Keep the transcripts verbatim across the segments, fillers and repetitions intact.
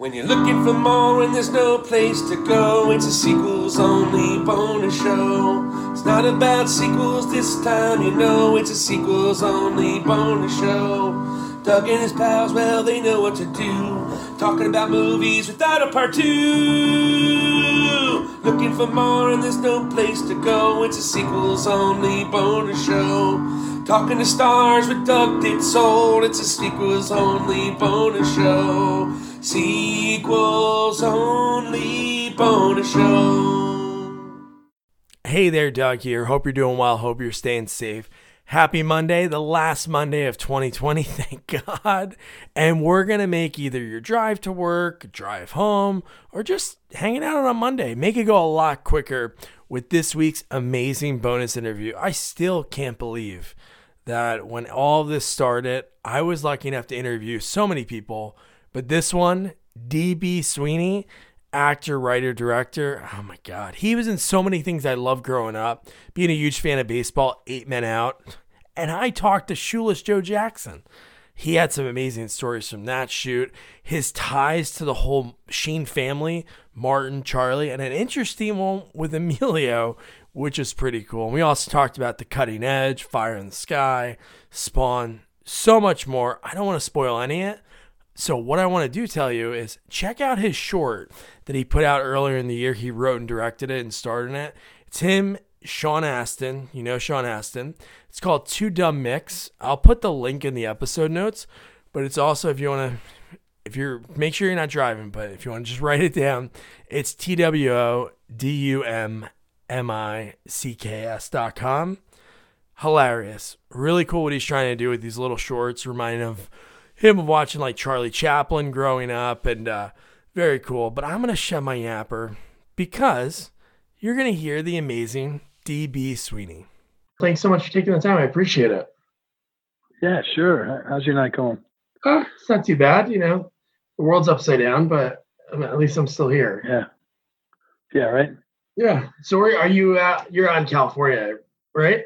When you're looking for more and there's no place to go, it's a sequels only bonus show. It's not about sequels this time, you know, it's a sequels only bonus show. Doug and his pals, well, they know what to do, talking about movies without a part two. Looking for more and there's no place to go, it's a sequels only bonus show. Talking to stars with Doug Ditzel, it's a sequels only bonus show. Sequels only bonus show. Hey there, Doug here. Hope you're doing well. Hope you're staying safe. Happy Monday, the last Monday of twenty twenty, thank God. And we're going to make either your drive to work, drive home, or just hanging out on a Monday. Make it go a lot quicker with this week's amazing bonus interview. I still can't believe that when all this started, I was lucky enough to interview so many people. But this one, D B. Sweeney, actor, writer, director, oh my God. He was in so many things I loved growing up, being a huge fan of baseball, Eight Men Out. And I talked to Shoeless Joe Jackson. He had some amazing stories from that shoot, his ties to the whole Sheen family, Martin, Charlie, and an interesting one with Emilio, which is pretty cool. And we also talked about The Cutting Edge, Fire in the Sky, Spawn, so much more. I don't want to spoil any of it. So what I want to do tell you is check out his short that he put out earlier in the year. He wrote and directed it and starred in it. It's him, Sean Astin. You know Sean Astin. It's called Two Dumb Micks. I'll put the link in the episode notes, but it's also if you want to, if you're, make sure you're not driving, but if you want to just write it down, it's T W O D U M M I C K S dot com. Hilarious. Really cool what he's trying to do with these little shorts, reminding of him watching like Charlie Chaplin growing up, and uh, very cool. But I'm going to shut my yapper because you're going to hear the amazing D B. Sweeney. Thanks so much for taking the time. I appreciate it. Yeah, sure. How's your night going? Oh, it's not too bad. You know, the world's upside down, but at least I'm still here. Yeah. Yeah, right? Yeah. So are you uh, you're out in California, right?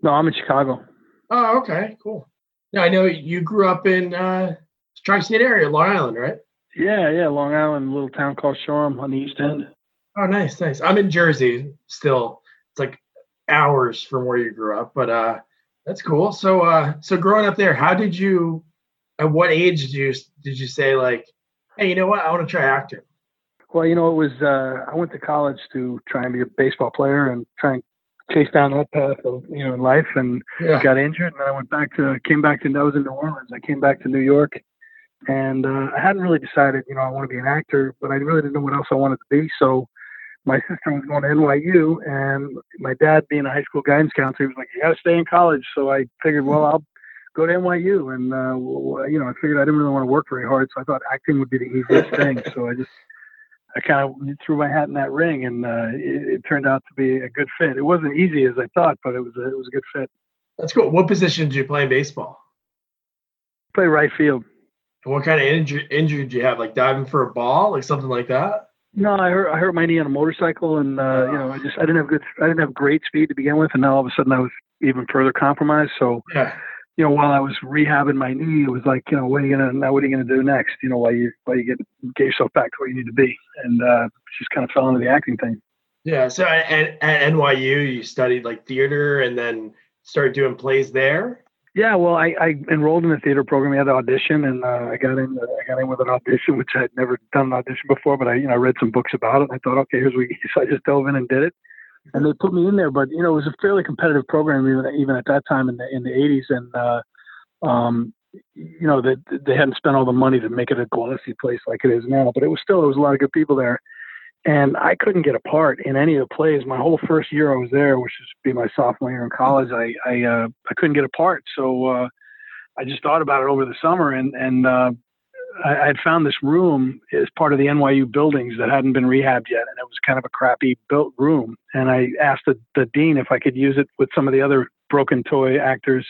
No, I'm in Chicago. Oh, okay. Cool. Now, I know you grew up in uh, Tri-State area, Long Island, right? Yeah, yeah, Long Island, a little town called Shoreham on the East End. Oh, nice, nice. I'm in Jersey still. It's like hours from where you grew up, but uh, that's cool. So, uh, so growing up there, how did you? At what age did you did you say like, hey, you know what, I want to try acting? Well, you know, it was uh, I went to college to try and be a baseball player and try and chased down that path of, you know, in life, and yeah. Got injured, and then I went back to, came back to, I was in New Orleans, I came back to New York, and uh, I hadn't really decided, you know, I want to be an actor, but I really didn't know what else I wanted to be, so my sister was going to N Y U, and my dad, being a high school guidance counselor, he was like, you got to stay in college, so I figured, well, I'll go to N Y U, and, uh, you know, I figured I didn't really want to work very hard, so I thought acting would be the easiest thing, so I just I kind of threw my hat in that ring, and uh, it, it turned out to be a good fit. It wasn't easy as I thought, but it was a, it was a good fit. That's cool. What position did you play in baseball? Play right field. And what kind of injury, injury did you have? Like diving for a ball, like something like that? No, I hurt, I hurt my knee on a motorcycle, and uh, you know, I just I didn't have good I didn't have great speed to begin with, and now all of a sudden I was even further compromised. So yeah. You know, while I was rehabbing my knee, it was like, you know, what are you gonna now? What are you gonna do next? You know, while you while you get get yourself back to where you need to be, and uh, just kind of fell into the acting thing. Yeah. So at, at N Y U, you studied like theater, and then started doing plays there. Yeah. Well, I, I enrolled in the theater program. I had an audition, and uh, I got in. I got in with an audition, which I had never done an audition before. But I, you know, I read some books about it. And I thought, okay, here's what. So I just dove in and did it. And they put me in there, but you know, it was a fairly competitive program even even at that time in the in the eighties, and uh, um, you know, that they, they hadn't spent all the money to make it a glossy place like it is now. But it was still there was a lot of good people there, and I couldn't get a part in any of the plays. My whole first year I was there, which would be my sophomore year in college, I I, uh, I couldn't get a part. So uh, I just thought about it over the summer, and and uh, I had found this room as part of the N Y U buildings that hadn't been rehabbed yet. And it was kind of a crappy built room. And I asked the, the dean if I could use it with some of the other broken toy actors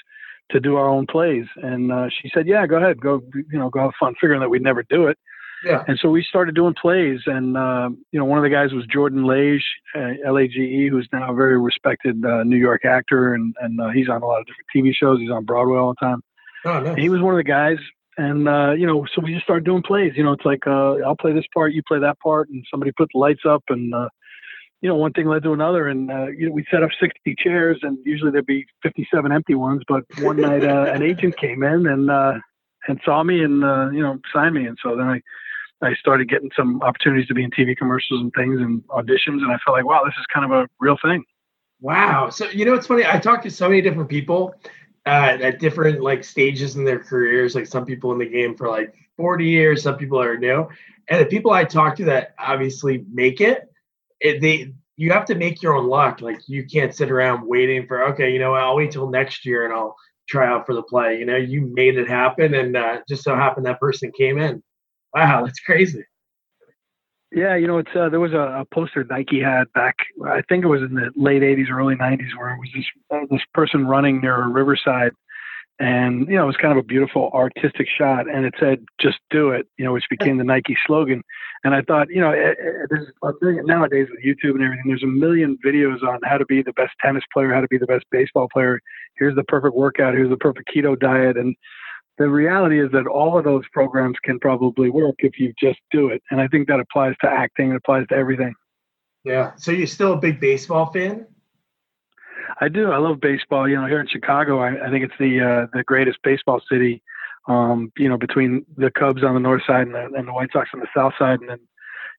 to do our own plays. And uh, she said, yeah, go ahead, go, you know, go have fun, figuring that we'd never do it. Yeah. And so we started doing plays. And, uh, you know, one of the guys was Jordan Lage, uh, L A G E, who's now a very respected uh, New York actor. And, and uh, he's on a lot of different T V shows. He's on Broadway all the time. Oh, nice. And he was one of the guys And, uh, you know, so we just started doing plays. You know, it's like, uh, I'll play this part, you play that part, and somebody put the lights up, and, uh, you know, one thing led to another. And, uh, you know, we set up sixty chairs, and usually there'd be fifty-seven empty ones. But one night uh, an agent came in and uh, and saw me and, uh, you know, signed me. And so then I, I started getting some opportunities to be in T V commercials and things and auditions. And I felt like, wow, this is kind of a real thing. Wow. So, you know, it's funny. I talked to so many different people. Uh, at different like stages in their careers, like some people in the game for like forty years, some people are new, and the people I talk to that obviously make it, it, they you have to make your own luck. Like you can't sit around waiting for okay, you know, I'll wait till next year and I'll try out for the play. You know, you made it happen, and uh, just so happened that person came in. Wow, that's crazy. Yeah, you know, it's uh, there was a, a poster Nike had back, I think it was in the late eighties, early nineties, where it was this uh, this person running near a riverside, and you know, it was kind of a beautiful artistic shot, and it said, "Just do it," you know, which became the Nike slogan. And I thought, you know, it, it, there's a million, nowadays with YouTube and everything, there's a million videos on how to be the best tennis player, how to be the best baseball player. Here's the perfect workout. Here's the perfect keto diet, and the reality is that all of those programs can probably work if you just do it. And I think that applies to acting. It applies to everything. Yeah. So you're still a big baseball fan? I do. I love baseball. You know, here in Chicago, I, I think it's the uh, the greatest baseball city, um, you know, between the Cubs on the north side and the, and the White Sox on the south side. And then,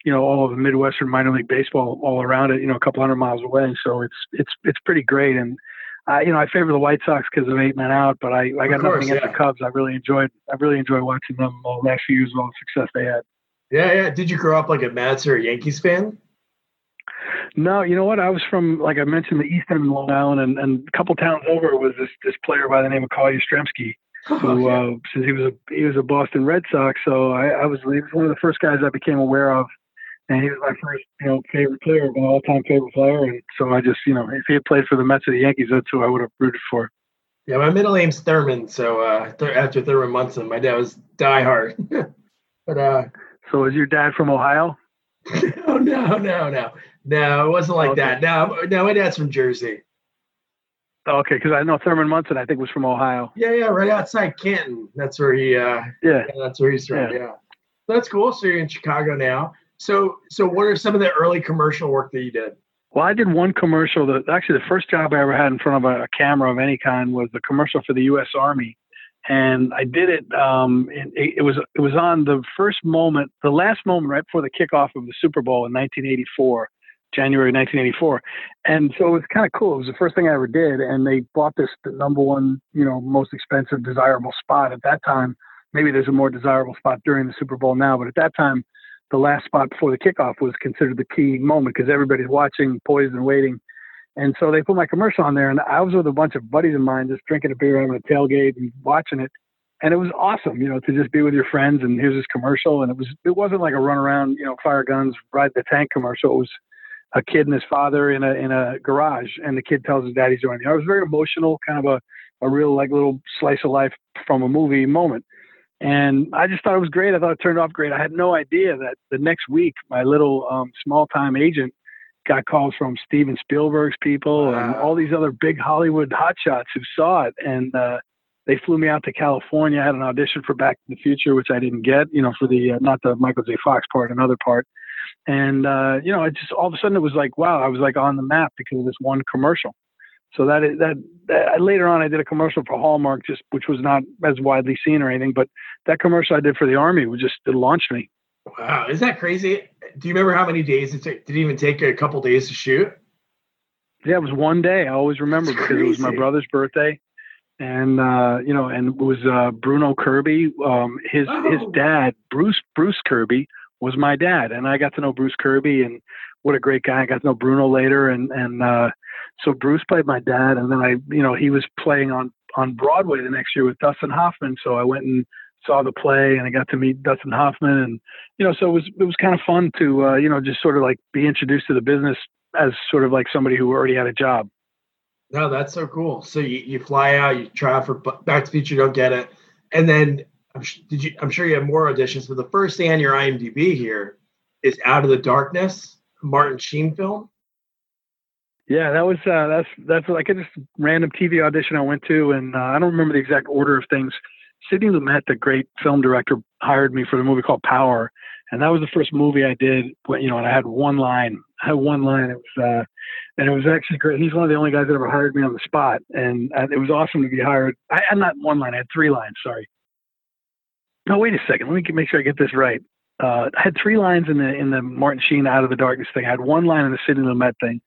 you know, all of the Midwestern minor league baseball all around it, you know, a couple hundred miles away. So it's it's it's pretty great. And, I, you know, I favor the White Sox because of Eight Men Out, but I, I got course, nothing against yeah. the Cubs. I really enjoyed I really enjoyed watching them all the last few years with all the success they had. Yeah, yeah. Did you grow up like a Mets or a Yankees fan? No, you know what? I was from, like I mentioned, the East End of Long Island, and, and a couple towns over was this this player by the name of Carl Yastrzemski, oh, who, yeah. uh, since he was a he was a Boston Red Sox, so I, I was, he was one of the first guys I became aware of. And he was my first, you know, favorite player, my all-time favorite player. And so I just, you know, if he had played for the Mets or the Yankees, that's who I would have rooted for. Yeah, my middle name's Thurman. So uh, th- after Thurman Munson, my dad was diehard. but uh, so is your dad from Ohio? no, no, no, no, no. It wasn't like okay. that. No, no, my dad's from Jersey. Okay, because I know Thurman Munson, I think, was from Ohio. Yeah, yeah, right outside Canton. That's where he. Uh, yeah. yeah, that's where he's from. Yeah. yeah, that's cool. So you're in Chicago now. So, so what are some of the early commercial work that you did? Well, I did one commercial that actually the first job I ever had in front of a, a camera of any kind was the commercial for the U S Army. And I did it. Um, it, it was, it was on the first moment, the last moment right before the kickoff of the Super Bowl in nineteen eighty-four, January, nineteen eighty-four. And so it was kind of cool. It was the first thing I ever did. And they bought this the number one, you know, most expensive, desirable spot at that time. Maybe there's a more desirable spot during the Super Bowl now, but at that time, the last spot before the kickoff was considered the key moment because everybody's watching, poised and waiting. And so they put my commercial on there, and I was with a bunch of buddies of mine just drinking a beer, having a tailgate and watching it. And it was awesome, you know, to just be with your friends and here's this commercial. And it was, it wasn't like a run around, you know, fire guns, ride the tank commercial. It was a kid and his father in a, in a garage, and the kid tells his dad he's joining. I was very emotional, kind of a, a real like little slice of life from a movie moment. And I just thought it was great. I thought it turned off great. I had no idea that the next week, my little um, small-time agent got calls from Steven Spielberg's people wow. and all these other big Hollywood hotshots who saw it. And uh, they flew me out to California. I had an audition for Back to the Future, which I didn't get, you know, for the, uh, not the Michael J. Fox part, another part. And, uh, you know, it just, all of a sudden it was like, wow, I was like on the map because of this one commercial. So that is, that, that later on, I did a commercial for Hallmark, just which was not as widely seen or anything. But that commercial I did for the Army was just it launched me. Wow, is that crazy? Do you remember how many days it took? Did it even take a couple days to shoot? Yeah, it was one day. I always remember That's because crazy. It was my brother's birthday, and uh, you know, and it was uh, Bruno Kirby. Um, his oh. his dad, Bruce Bruce Kirby, was my dad, and I got to know Bruce Kirby, and what a great guy. I got to know Bruno later, and and. Uh, So Bruce played my dad, and then I, you know, he was playing on, on Broadway the next year with Dustin Hoffman. So I went and saw the play, and I got to meet Dustin Hoffman, and you know, so it was it was kind of fun to uh, you know just sort of like be introduced to the business as sort of like somebody who already had a job. No, that's so cool. So you, you fly out, you try for Back to the Future, don't get it, and then I'm sh- did you? I'm sure you have more auditions, but the first thing on your IMDb here is Out of the Darkness, Martin Sheen film. Yeah, that was uh, that's that's like a just random T V audition I went to, and uh, I don't remember the exact order of things. Sidney Lumet, the great film director, hired me for the movie called Power. And that was the first movie I did, you know, and I had one line. I had one line. It was, uh, and it was actually great. He's one of the only guys that ever hired me on the spot. And uh, it was awesome to be hired. I had not one line. I had three lines. Sorry. No, wait a second. Let me make sure I get this right. Uh, I had three lines in the in the Martin Sheen Out of the Darkness thing. I had one line in the Sidney Lumet thing.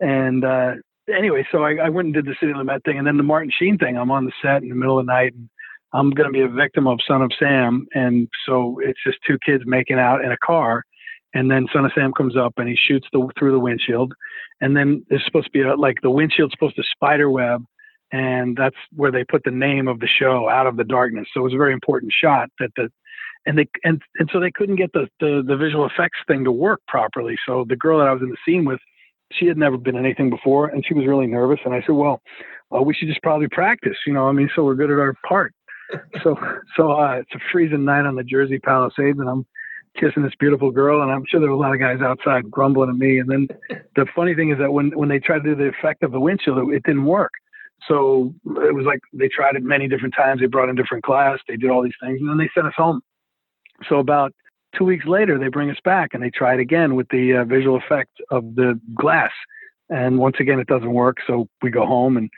And uh, anyway, so I, I went and did the Sidney Lumet thing. And then the Martin Sheen thing, I'm on the set in the middle of the night. And I'm going to be a victim of Son of Sam. And so it's just two kids making out in a car. And then Son of Sam comes up and he shoots the, through the windshield. And then there's supposed to be a, like the windshield's supposed to spider web. And that's where they put the name of the show, Out of the Darkness. So it was a very important shot that the, and they, and, and so they couldn't get the, the, the visual effects thing to work properly. So the girl that I was in the scene with, she had never been anything before and she was really nervous. And I said, well, uh, we should just probably practice, you know I mean? So we're good at our part. so, so, uh, it's a freezing night on the Jersey Palisades and I'm kissing this beautiful girl. And I'm sure there were a lot of guys outside grumbling at me. And then the funny thing is that when, when they tried to do the effect of the windshield, it, it didn't work. So it was like, they tried it many different times. They brought in different class. They did all these things and then they sent us home. So about two weeks later, they bring us back and they try it again with the uh, visual effect of the glass. And once again, it doesn't work. So we go home and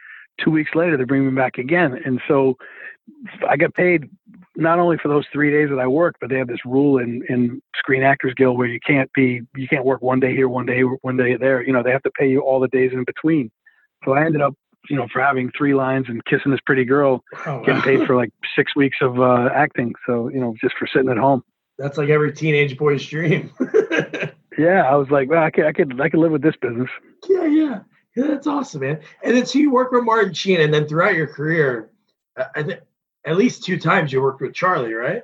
two weeks later, they bring me back again. And so I got paid not only for those three days that I worked, but they have this rule in, in Screen Actors Guild where you can't be, you can't work one day here, one day, one day there, you know, they have to pay you all the days in between. So I ended up, you know, for having three lines and kissing this pretty girl, oh, wow. getting paid for like six weeks of uh, acting. So, you know, just for sitting at home. That's like every teenage boy's dream. yeah. I was like, well, I could, I could, I could live with this business. Yeah. Yeah. Yeah, that's awesome, man. And then so you work with Martin Sheen, and then throughout your career, I th- at least two times you worked with Charlie, right?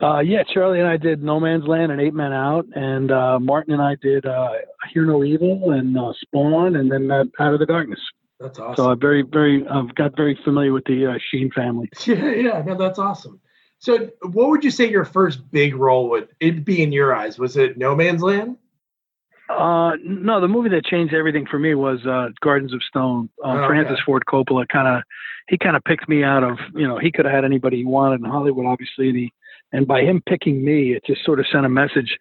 Uh, yeah, Charlie and I did No Man's Land and Eight Men Out, and uh, Martin and I did uh, Hear No Evil and uh, Spawn, and then uh, Out of the Darkness. That's awesome. So I very, very, I've got very familiar with the uh, Sheen family. Yeah, yeah, no, that's awesome. So what would you say your first big role would it be in your eyes? Was it No Man's Land? Uh, no, the movie that changed everything for me was, uh, Gardens of Stone. Uh, oh, Francis okay. Ford Coppola kind of, he kind of picked me out of, you know, he could have had anybody he wanted in Hollywood, obviously. And he, and by him picking me, it just sort of sent a message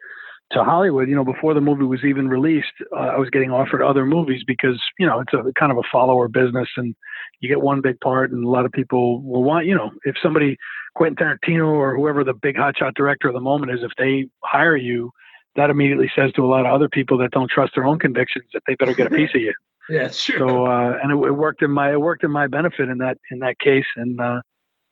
to Hollywood, you know, before the movie was even released, uh, I was getting offered other movies because, you know, it's a kind of a follower business and you get one big part and a lot of people will want, you know, if somebody, Quentin Tarantino or whoever the big hotshot director of the moment is, if they hire you, that immediately says to a lot of other people that don't trust their own convictions that they better get a piece of you. yeah, sure. So, uh, and it, it worked in my, it worked in my benefit in that, in that case. And, uh,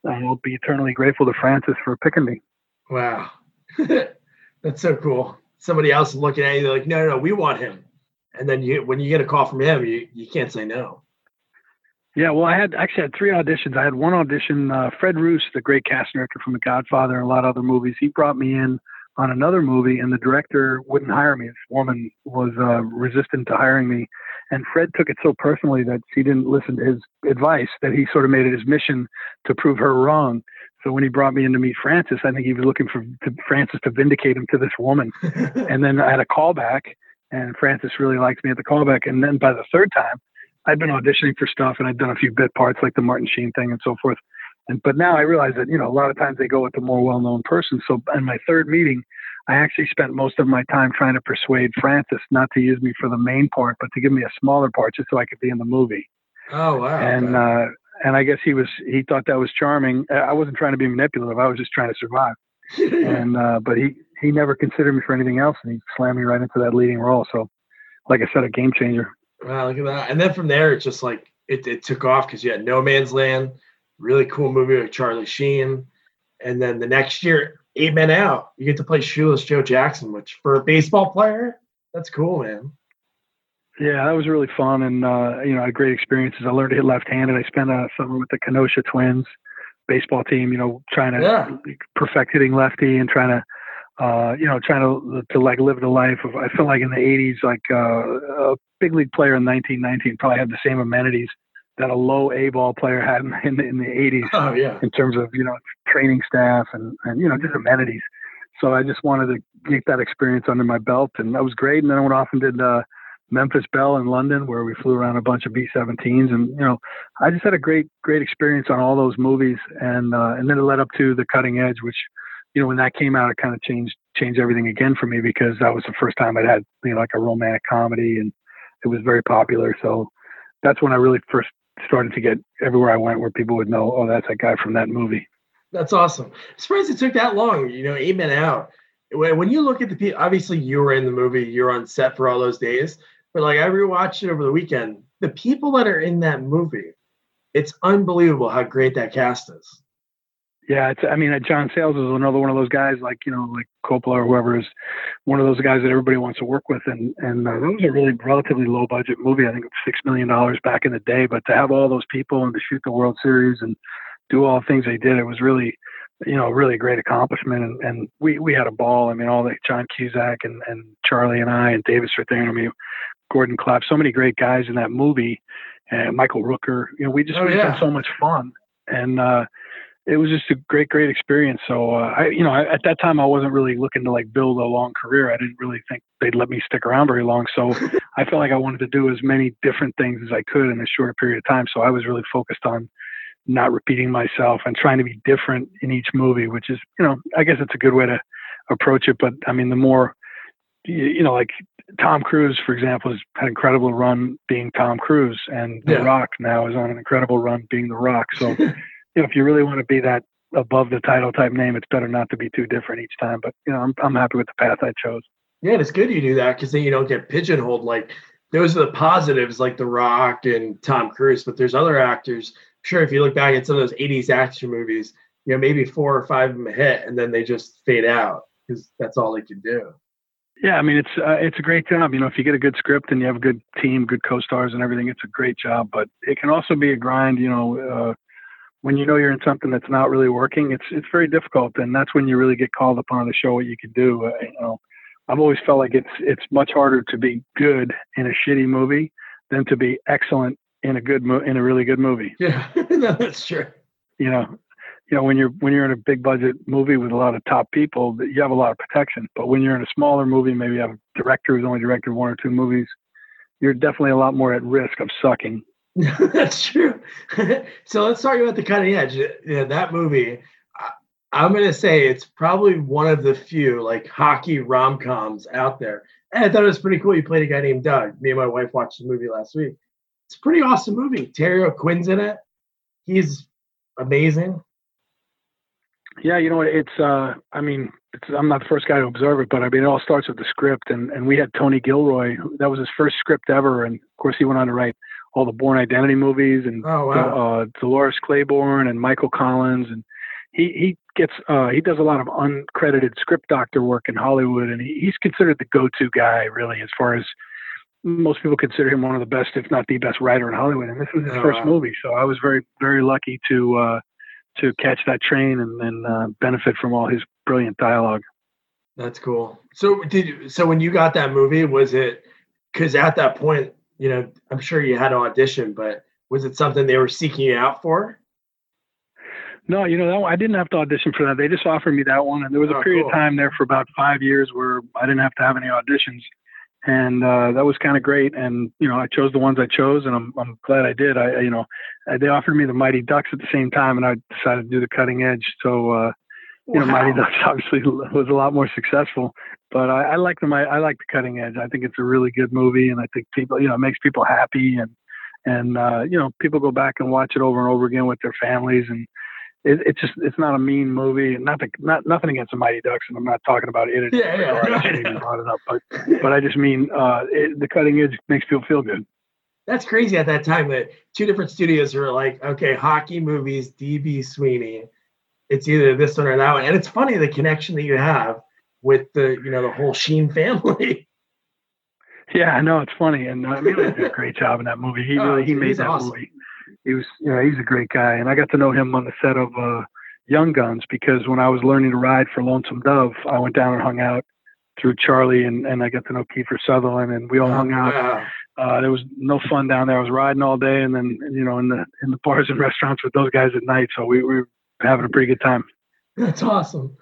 I will be eternally grateful to Francis for picking me. Wow. That's so cool. Somebody else is looking at you. They're like, no, no, no, we want him. And then you, when you get a call from him, you, you can't say no. Yeah. Well, I had actually had three auditions. I had one audition, uh, Fred Roos, the great cast director from The Godfather and a lot of other movies. He brought me in on another movie and the director wouldn't hire me. This woman was uh, resistant to hiring me. And Fred took it so personally that she didn't listen to his advice, that he sort of made it his mission to prove her wrong. So when he brought me in to meet Francis, I think he was looking for to Francis to vindicate him to this woman. And then I had a callback and Francis really liked me at the callback. And then by the third time I'd been auditioning for stuff and I'd done a few bit parts like the Martin Sheen thing and so forth. And, but now I realize that, you know, a lot of times they go with the more well-known person. So in my third meeting, I actually spent most of my time trying to persuade Francis not to use me for the main part, but to give me a smaller part just so I could be in the movie. Oh, wow. And, okay. uh, and I guess he was, he thought that was charming. I wasn't trying to be manipulative. I was just trying to survive. and, uh, but he, he never considered me for anything else. And he slammed me right into that leading role. So like I said, a game changer. Wow. Look at that. And then from there, it's just like, it, it took off because you had No Man's Land. Really cool movie with Charlie Sheen. And then the next year, Eight Men Out, you get to play Shoeless Joe Jackson, which for a baseball player, that's cool, man. Yeah, that was really fun. And, uh, you know, I had great experiences. I learned to hit left-handed. I spent a summer with the Kenosha Twins baseball team, you know, trying to yeah. perfect hitting lefty and trying to, uh, you know, trying to, to like live the life of, I feel like in the eighties, like uh, a big league player in nineteen nineteen probably had the same amenities that a low A ball player had in the, in the eighties oh, yeah. in terms of, you know, training staff and, and, you know, just amenities. So I just wanted to get that experience under my belt and that was great. And then I went off and did uh, Memphis Belle in London, where we flew around a bunch of B seventeens. And, you know, I just had a great, great experience on all those movies. And, uh, and then it led up to The Cutting Edge, which, you know, when that came out, it kind of changed, changed everything again for me, because that was the first time I'd had, you know, like a romantic comedy, and it was very popular. So that's when I really first started to get everywhere I went where people would know, oh, that's that guy from that movie. That's awesome. I'm surprised it took that long, you know, Eight Men Out. When you look at the people, obviously you were in the movie, you're on set for all those days, but like I rewatched it over the weekend. The people that are in that movie, it's unbelievable how great that cast is. Yeah, it's, I mean, John Sayles is another one of those guys, like, you know, like Coppola or whoever, is one of those guys that everybody wants to work with. And and uh, that was a really relatively low budget movie. I think it's six million dollars back in the day, but to have all those people and to shoot the World Series and do all the things they did, it was really, you know, really great accomplishment. And, and we, we had a ball. I mean, all the John Cusack and, and Charlie and I and Davis Strathairn, I mean, Gordon Clapp, so many great guys in that movie, and Michael Rooker, you know, we just, oh, we yeah. had so much fun. And, uh, it was just a great, great experience. So, uh, I, you know, I, at that time, I wasn't really looking to like build a long career. I didn't really think they'd let me stick around very long. So I felt like I wanted to do as many different things as I could in a shorter period of time. So I was really focused on not repeating myself and trying to be different in each movie, which is, you know, I guess it's a good way to approach it. But I mean, the more, you know, like Tom Cruise, for example, has had an incredible run being Tom Cruise, and yeah. The Rock now is on an incredible run being The Rock. So you know, if you really want to be that above the title type name, it's better not to be too different each time. But, you know, I'm I'm happy with the path I chose. Yeah, and it's good you do that, because then you don't get pigeonholed. Like, those are the positives, like The Rock and Tom Cruise. But there's other actors. Sure, if you look back at some of those eighties action movies, you know, maybe four or five of them hit, and then they just fade out because that's all they can do. Yeah, I mean, it's uh, it's a great job. You know, if you get a good script and you have a good team, good co-stars and everything, it's a great job. But it can also be a grind, you know, uh, when you know you're in something that's not really working, it's it's very difficult, and that's when you really get called upon to show what you can do. Uh, you know, I've always felt like it's it's much harder to be good in a shitty movie than to be excellent in a good mo- in a really good movie. Yeah, no, that's true. You know, you know when you're when you're in a big budget movie with a lot of top people, you have a lot of protection. But when you're in a smaller movie, maybe you have a director who's only directed one or two movies, you're definitely a lot more at risk of sucking. That's true. So let's talk about The Cutting Edge. You know, that movie, I, I'm going to say it's probably one of the few like hockey rom-coms out there. And I thought it was pretty cool. You played a guy named Doug. Me and my wife watched the movie last week. It's a pretty awesome movie. Terry O'Quinn's in it. He's amazing. Yeah, you know what? It's, uh, I mean, it's, I'm not the first guy to observe it, but I mean, it all starts with the script. And, and we had Tony Gilroy. That was his first script ever. And, of course, he went on to write all the Born Identity movies, and oh, wow. uh, Dolores Claiborne and Michael Collins. And he, he gets, uh, he does a lot of uncredited script doctor work in Hollywood. And he, he's considered the go-to guy, really, as far as most people consider him one of the best, if not the best writer in Hollywood. And this was his oh, first wow. movie. So I was very, very lucky to, uh, to catch that train and then uh, benefit from all his brilliant dialogue. That's cool. So did you, so when you got that movie, was it, cause at that point, you know, I'm sure you had an audition, but was it something they were seeking you out for? No, you know, that one, I didn't have to audition for that. They just offered me that one. And there was oh, a period cool. of time there for about five years where I didn't have to have any auditions. And uh, that was kind of great. And, you know, I chose the ones I chose, and I'm I'm glad I did. I, you know, they offered me the Mighty Ducks at the same time, and I decided to do The Cutting Edge. So, uh, you wow. know, Mighty Ducks obviously was a lot more successful, but I, I like the I, I like The Cutting Edge. I think it's a really good movie, and I think people, you know, it makes people happy, and and uh, you know, people go back and watch it over and over again with their families, and it, it's just it's not a mean movie. Not the, not nothing against the Mighty Ducks, and I'm not talking about it. Yeah, yeah, yeah. I shouldn't even brought it up, but but I just mean uh, it, The Cutting Edge makes people feel good. That's crazy at that time that two different studios were like, okay, hockey movies, D B. Sweeney. It's either this one or that one. And it's funny, the connection that you have with the, you know, the whole Sheen family. Yeah, I know. It's funny. And I mean, he did a great job in that movie. He really, oh, he made that awesome. movie. He was, you know, he's a great guy. And I got to know him on the set of uh, Young Guns, because when I was learning to ride for Lonesome Dove, I went down and hung out through Charlie, and, and I got to know Kiefer Sutherland, and we all hung out. Wow. Uh, there was no fun down there. I was riding all day, and then, you know, in the, in the bars and restaurants with those guys at night. So we were having a pretty good time. That's awesome.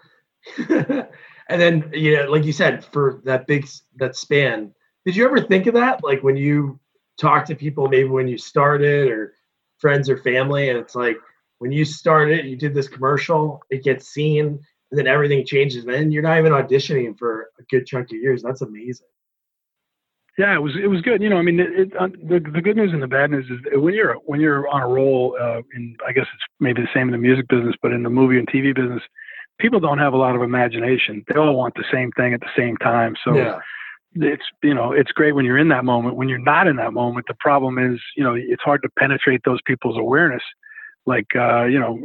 And then, you know, like you said, for that big, that span, Did you ever think of that? Like when you talk to people, maybe when you started or friends or family, and it's like when you started, you did this commercial, it gets seen, and then everything changes. And then you're not even auditioning for a good chunk of years. That's amazing. Yeah, it was it was good. You know, I mean, it, it, uh, the the good news and the bad news is when you're when you're on a roll, uh, in I guess it's maybe the same in the music business, but in the movie and T V business, people don't have a lot of imagination. They all want the same thing at the same time. So yeah. it's you know it's great when you're in that moment. When you're not in that moment, the problem is you know it's hard to penetrate those people's awareness. Like uh, you know,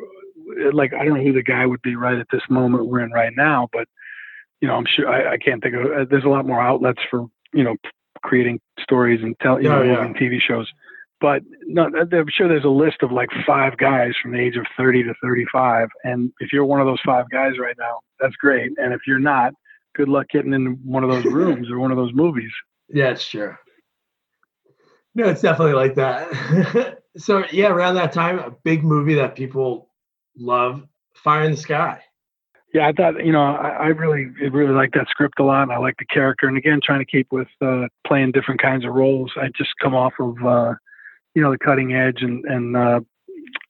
like I don't know who the guy would be right at this moment we're in right now, but you know I'm sure I, I can't think of. Uh, there's a lot more outlets for you know. creating stories and tell you oh, know yeah. and T V shows, but no, I'm sure there's a list of like five guys from the age of thirty to thirty-five. And if you're one of those five guys right now, that's great. And if you're not, good luck getting in one of those rooms or one of those movies. Yeah, it's true. No, it's definitely like that. So yeah, around that time, a big movie that people love, Fire in the Sky. Yeah, I thought, you know, I, I really really liked that script a lot. And I liked the character. And again, trying to keep with uh, playing different kinds of roles. I just come off of, uh, you know, The Cutting Edge. And, and uh,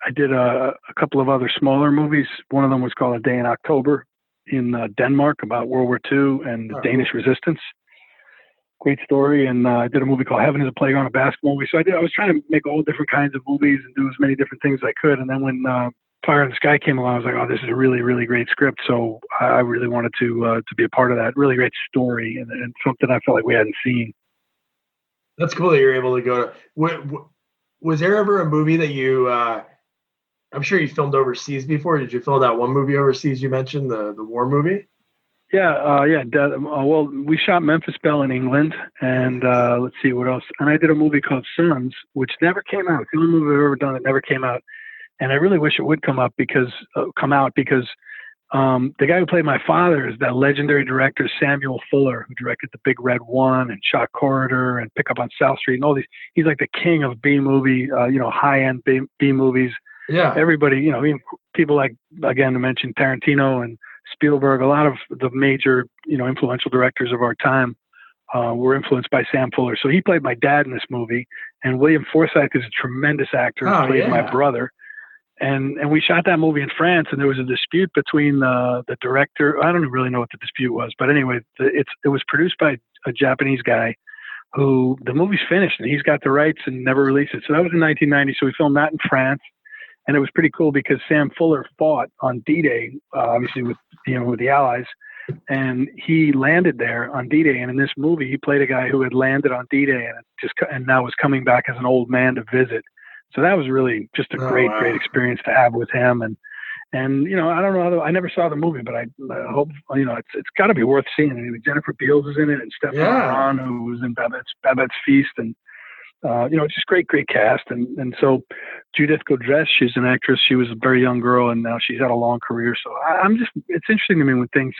I did a, a couple of other smaller movies. One of them was called A Day in October in uh, Denmark about World War Two and the oh. Danish resistance. Great story. And uh, I did a movie called Heaven is a Playground, a basketball movie. So I did. I was trying to make all different kinds of movies and do as many different things as I could. And then when uh, Fire in the Sky came along, I was like, oh, this is a really, really great script. So I really wanted to uh, to be a part of that. Really great story and, and something I felt like we hadn't seen. That's cool that you're able to go to. W- w- was there ever a movie that you, uh, I'm sure you filmed overseas before. Did you film that one movie overseas you mentioned, the, the war movie? Yeah, uh, yeah. De- uh, well, we shot Memphis Belle in England. And uh, let's see what else. And I did a movie called Sons, which never came out. It's the only movie I've ever done that never came out. And I really wish it would come up because uh, come out because um, the guy who played my father is that legendary director Samuel Fuller, who directed The Big Red One and Shot Corridor and Pick Up on South Street and all these. He's like the king of B movie, uh, you know, high end B, B movies. Yeah, everybody, you know, even people like again to mention Tarantino and Spielberg. A lot of the major, you know, influential directors of our time uh, were influenced by Sam Fuller. So he played my dad in this movie, and William Forsythe is a tremendous actor who oh, played yeah. my brother. And and we shot that movie in France, and there was a dispute between uh, the director. I don't really know what the dispute was, but anyway, the, it's it was produced by a Japanese guy who the movie's finished, and he's got the rights and never released it. So that was in nineteen ninety, so we filmed that in France, and it was pretty cool because Sam Fuller fought on D-Day, uh, obviously with you know with the Allies, and he landed there on D-Day, and in this movie, he played a guy who had landed on D-Day and just and now was coming back as an old man to visit. So that was really just a great, oh, wow. great experience to have with him. And, and, you know, I don't know, how to, I never saw the movie, but I, I hope, you know, it's it's got to be worth seeing. I mean, Jennifer Beals is in it and Stefan yeah. Ron, who was in Babette's, Babette's Feast. And, uh, you know, just great, great cast. And and so Judith Godrez, she's an actress. She was a very young girl, and now she's had a long career. So I, I'm just, it's interesting to me when things,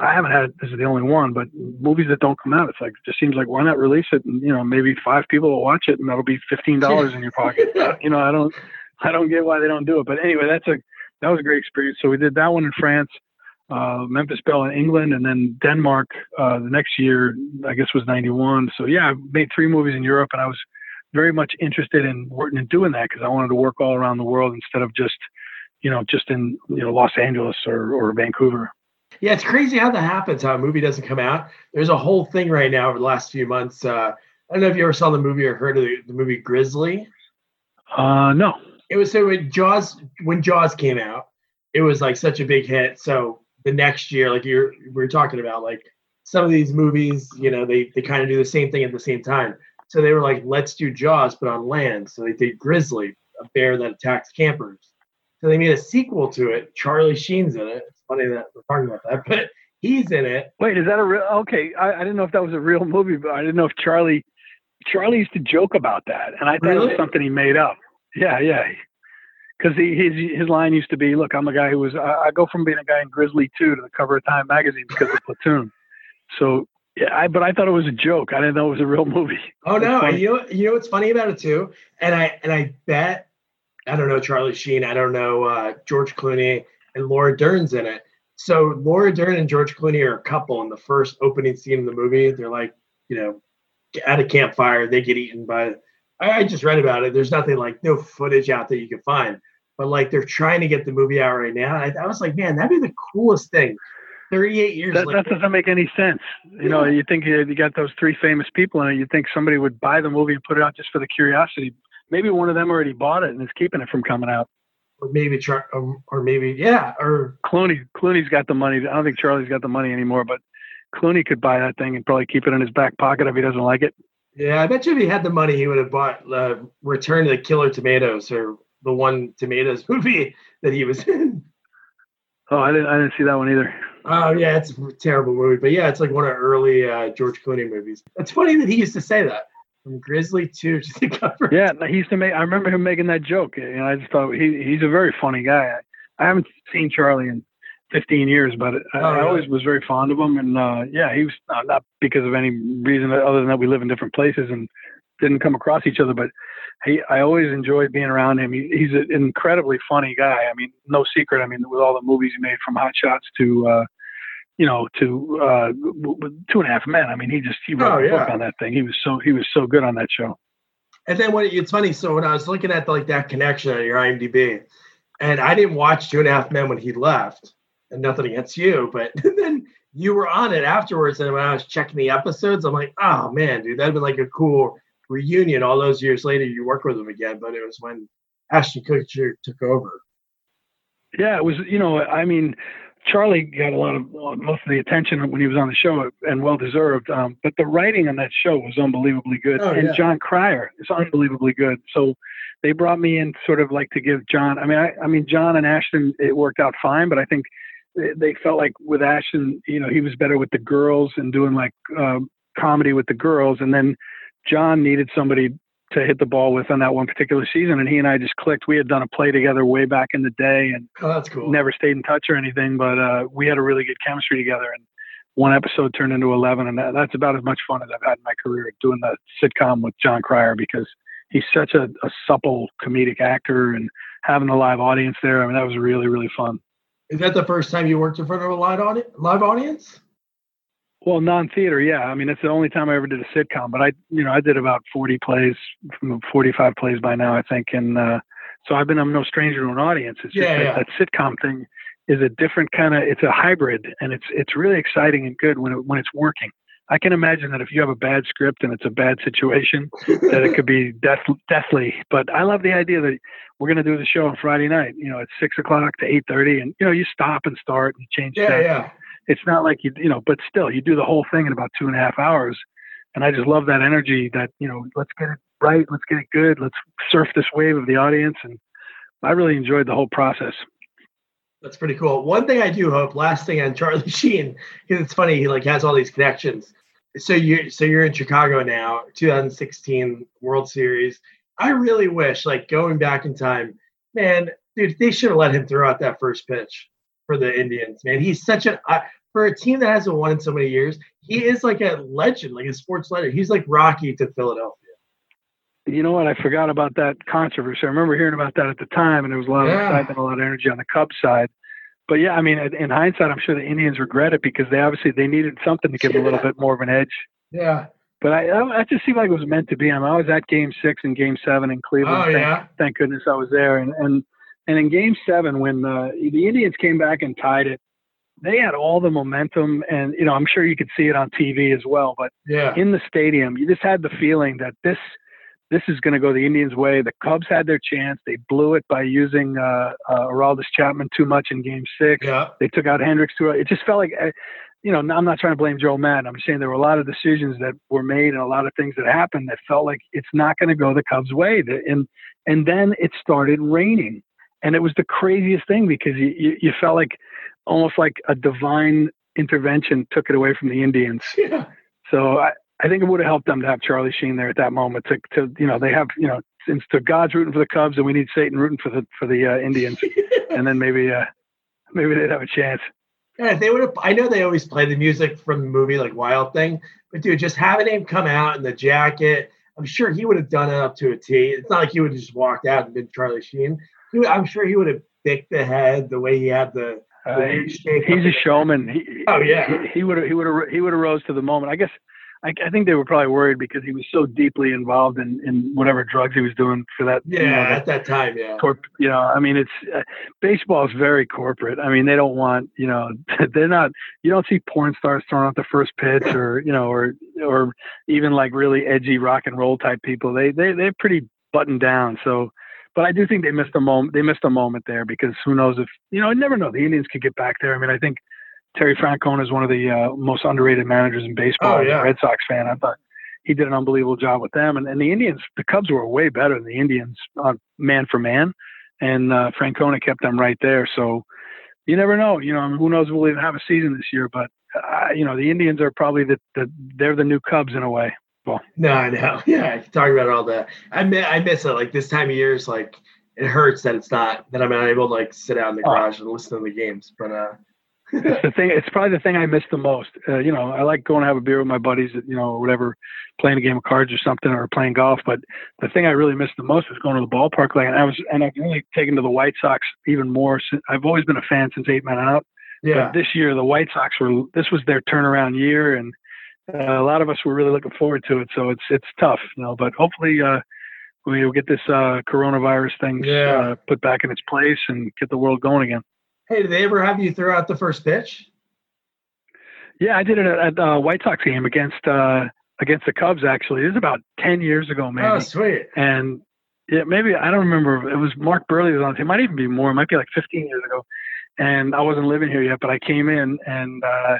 I haven't had, this is the only one, but movies that don't come out, it's like, it just seems like, why not release it? And, you know, maybe five people will watch it and that'll be fifteen dollars in your pocket. You know, I don't, I don't get why they don't do it. But anyway, that's a, that was a great experience. So we did that one in France, uh, Memphis Belle in England, and then Denmark, uh, the next year, I guess was ninety-one. So yeah, I made three movies in Europe, and I was very much interested in working and doing that because I wanted to work all around the world instead of just, you know, just in, you know, Los Angeles or, or Vancouver. Yeah, it's crazy how that happens, how a movie doesn't come out. There's a whole thing right now over the last few months. Uh, I don't know if you ever saw the movie or heard of the, the movie Grizzly. Uh, no. It was so when Jaws, when Jaws came out, it was like such a big hit. So the next year, like you're we were talking about, like some of these movies, you know, they, they kind of do the same thing at the same time. So they were like, let's do Jaws, but on land. So they did Grizzly, a bear that attacks campers. So they made a sequel to it. Charlie Sheen's in it. Funny that we're talking about that, but he's in it. Wait, is that a real? Okay, I, I didn't know if that was a real movie, but I didn't know if Charlie Charlie used to joke about that, and I thought really? It was something he made up. Yeah, yeah, because he his his line used to be, "Look, I'm a guy who was I, I go from being a guy in Grizzly two to the cover of Time magazine because of Platoon." So yeah, I, but I thought it was a joke. I didn't know it was a real movie. Oh no, you know, you know what's funny about it too, and I and I bet I don't know Charlie Sheen, I don't know uh, George Clooney. And Laura Dern's in it. So Laura Dern and George Clooney are a couple in the first opening scene of the movie. They're like, you know, at a campfire, they get eaten by, I, I just read about it. There's nothing like no footage out there you can find, but like they're trying to get the movie out right now. I, I was like, man, that'd be the coolest thing. thirty-eight years That, that doesn't make any sense. You yeah. know, you think you, you got those three famous people in it. You think somebody would buy the movie and put it out just for the curiosity. Maybe one of them already bought it and is keeping it from coming out. Or maybe, Char- or maybe, yeah, or Clooney. Clooney's got the money. I don't think Charlie's got the money anymore, but Clooney could buy that thing and probably keep it in his back pocket if he doesn't like it. Yeah, I bet you if he had the money, he would have bought uh, Return of the Killer Tomatoes or the one Tomatoes movie that he was in. Oh, I didn't, I didn't see that one either. Oh, yeah, it's a terrible movie. But, yeah, it's like one of early uh, George Clooney movies. It's funny that he used to say that. From Grizzly two, just to cover. Yeah, he used to make, I remember him making that joke. And I just thought, he he's a very funny guy. I, I haven't seen Charlie in fifteen years, but I, oh, yeah. I always was very fond of him. And, uh, yeah, he was uh, not because of any reason other than that we live in different places and didn't come across each other. But he, I always enjoyed being around him. He, he's an incredibly funny guy. I mean, no secret. I mean, with all the movies he made, from Hot Shots to... Uh, you know, to uh, Two and a Half Men. I mean, he just, he wrote oh, a yeah. book on that thing. He was so, he was so good on that show. And then when it's funny, so when I was looking at the, like that connection on your IMDb, and I didn't watch Two and a Half Men when he left, and nothing against you, but then you were on it afterwards. And when I was checking the episodes, I'm like, oh man, dude, that'd be like a cool reunion. All those years later, you work with him again, but it was when Ashton Kutcher took over. Yeah, it was, you know, I mean, Charlie got a lot of most of the attention when he was on the show, and well deserved. Um, but the writing on that show was unbelievably good, oh, and yeah. John Cryer is unbelievably good. So they brought me in sort of like to give John. I mean, I, I mean John and Ashton, it worked out fine, but I think they felt like with Ashton, you know, he was better with the girls and doing like uh, comedy with the girls, and then John needed somebody to hit the ball with on that one particular season, and he and I just clicked. We had done a play together way back in the day, and oh, that's cool. Never stayed in touch or anything, but uh, we had a really good chemistry together, and one episode turned into eleven, and that, that's about as much fun as I've had in my career doing the sitcom with John Cryer, because he's such a, a supple comedic actor, and having a live audience there, I mean, that was really, really fun. Is that the first time you worked in front of a live audience? Well, non-theater, yeah. I mean, it's the only time I ever did a sitcom. But I, you know, I did about forty plays, forty-five plays by now, I think. And uh, so I've been, I'm no stranger to an audience. It's just yeah, that, yeah. that sitcom thing is a different kind of, it's a hybrid, and it's it's really exciting and good when it, when it's working. I can imagine that if you have a bad script and it's a bad situation, that it could be death, deathly. But I love the idea that we're going to do the show on Friday night. You know, at six o'clock to eight thirty, and you know, you stop and start and change. Yeah, steps. yeah. It's not like, you you know, but still, you do the whole thing in about two and a half hours. And I just love that energy that, you know, let's get it right. Let's get it good. Let's surf this wave of the audience. And I really enjoyed the whole process. That's pretty cool. One thing I do hope, last thing on Charlie Sheen, because it's funny, he like has all these connections. So you're, so you're in Chicago now, two thousand sixteen World Series. I really wish, like going back in time, man, dude, they should have let him throw out that first pitch for the Indians, man. He's such an uh, for a team that hasn't won in so many years, he is like a legend, like a sports legend. He's like Rocky to Philadelphia. You know what? I forgot about that controversy. I remember hearing about that at the time, and there was a lot yeah. of excitement, a lot of energy on the Cubs side. But yeah, I mean, in hindsight, I'm sure the Indians regret it, because they obviously they needed something to give yeah. a little bit more of an edge. Yeah. But I, I just seemed like it was meant to be. I mean, I was at Game Six and Game Seven in Cleveland. Oh, thank, yeah. thank goodness I was there, and and. And in Game Seven, when the, the Indians came back and tied it, they had all the momentum, and you know, I'm sure you could see it on T V as well. But yeah. in the stadium, you just had the feeling that this this is going to go the Indians' way. The Cubs had their chance; they blew it by using uh, uh, Aroldis Chapman too much in Game Six. Yeah. They took out Hendricks too. It just felt like, you know, I'm not trying to blame Joe Madden. I'm just saying there were a lot of decisions that were made and a lot of things that happened that felt like it's not going to go the Cubs' way. And and then it started raining. And it was the craziest thing, because you, you, you felt like almost like a divine intervention took it away from the Indians. Yeah. So I, I think it would have helped them to have Charlie Sheen there at that moment to, to, you know, they have, you know, since to God's rooting for the Cubs and we need Satan rooting for the, for the uh, Indians. And then maybe, uh, maybe they'd have a chance. Yeah, if they would have, I know they always play the music from the movie, like Wild Thing, but dude, just having him come out in the jacket, I'm sure he would have done it up to a T. It's not like he would have just walked out and been Charlie Sheen. I'm sure he would have picked the head the way he had the. the uh, he's a showman. He, oh yeah. He would have. He would have. He would have rose to the moment. I guess. I, I think they were probably worried because he was so deeply involved in, in whatever drugs he was doing for that. Yeah, you know, that, at that time, yeah. Corp, you know, I mean, it's uh, baseball is very corporate. I mean, they don't want, you know, they're not. You don't see porn stars throwing out the first pitch, or you know, or or even like really edgy rock and roll type people. They they they're pretty buttoned down. So, but I do think they missed a moment. They missed a moment there because who knows if you know? I never know. The Indians could get back there. I mean, I think Terry Francona is one of the uh, most underrated managers in baseball. Oh, yeah. I'm a Red Sox fan. I thought he did an unbelievable job with them. And, and the Indians, the Cubs were way better than the Indians on man for man. And uh, Francona kept them right there. So you never know. You know, I mean, who knows if we'll even have a season this year. But, uh, you know, the Indians are probably the, the they're the new Cubs in a way. Well, no, I know. Yeah, talking about all that. I miss, I miss it. Like this time of year is like it hurts that it's not, that I'm not able to like sit out in the garage oh. and listen to the games. But, uh, it's the thing. It's probably the thing I miss the most. Uh, you know, I like going to have a beer with my buddies, you know, or whatever, playing a game of cards or something, or playing golf. But the thing I really missed the most was going to the ballpark. Like, and I was, and I've really taken to the White Sox even more. I've always been a fan since Eight Men Out. Yeah. But this year, the White Sox were. This was their turnaround year, and uh, a lot of us were really looking forward to it. So it's it's tough, you know. But hopefully, uh, we'll get this uh, coronavirus thing yeah. uh, put back in its place and get the world going again. Hey, did they ever have you throw out the first pitch? Yeah, I did it at the White Sox game against uh, against the Cubs, actually. It was about ten years ago, maybe. Oh, sweet. And yeah, maybe, I don't remember. It was Mark Burley was on. It might even be more. It might be like fifteen years ago. And I wasn't living here yet, but I came in, and uh,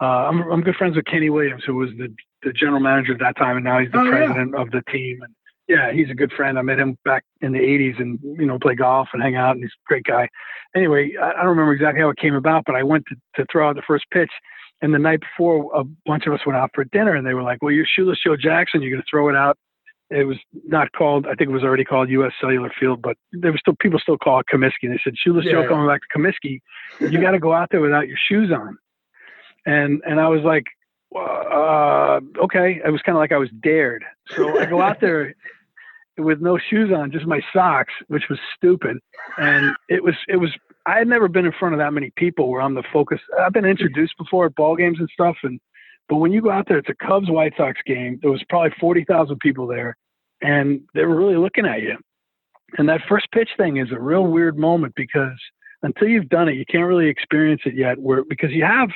uh, I'm, I'm good friends with Kenny Williams, who was the, the general manager at that time, and now he's the oh, president yeah. of the team. And yeah, he's a good friend. I met him back in the eighties and, you know, play golf and hang out. And he's a great guy. Anyway, I don't remember exactly how it came about, but I went to, to throw out the first pitch. And the night before, a bunch of us went out for dinner, and they were like, well, you're Shoeless Joe Jackson. You're going to throw it out. It was not called. I think it was already called U S Cellular Field, but there was still people still call it Comiskey. And they said, Shoeless yeah, Joe yeah. coming back to Comiskey. You got to go out there without your shoes on. And and I was like, Uh, okay, it was kind of like I was dared. So I go out there with no shoes on, just my socks, which was stupid. And it was, it was. I had never been in front of that many people where I'm the focus. I've been introduced before at ball games and stuff, and but when you go out there, it's a Cubs White Sox game. There was probably forty thousand people there, and they were really looking at you. And that first pitch thing is a real weird moment because until you've done it, you can't really experience it yet. Where because you have.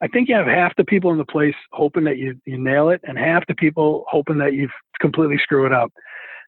I think you have half the people in the place hoping that you, you nail it and half the people hoping that you've completely screw it up.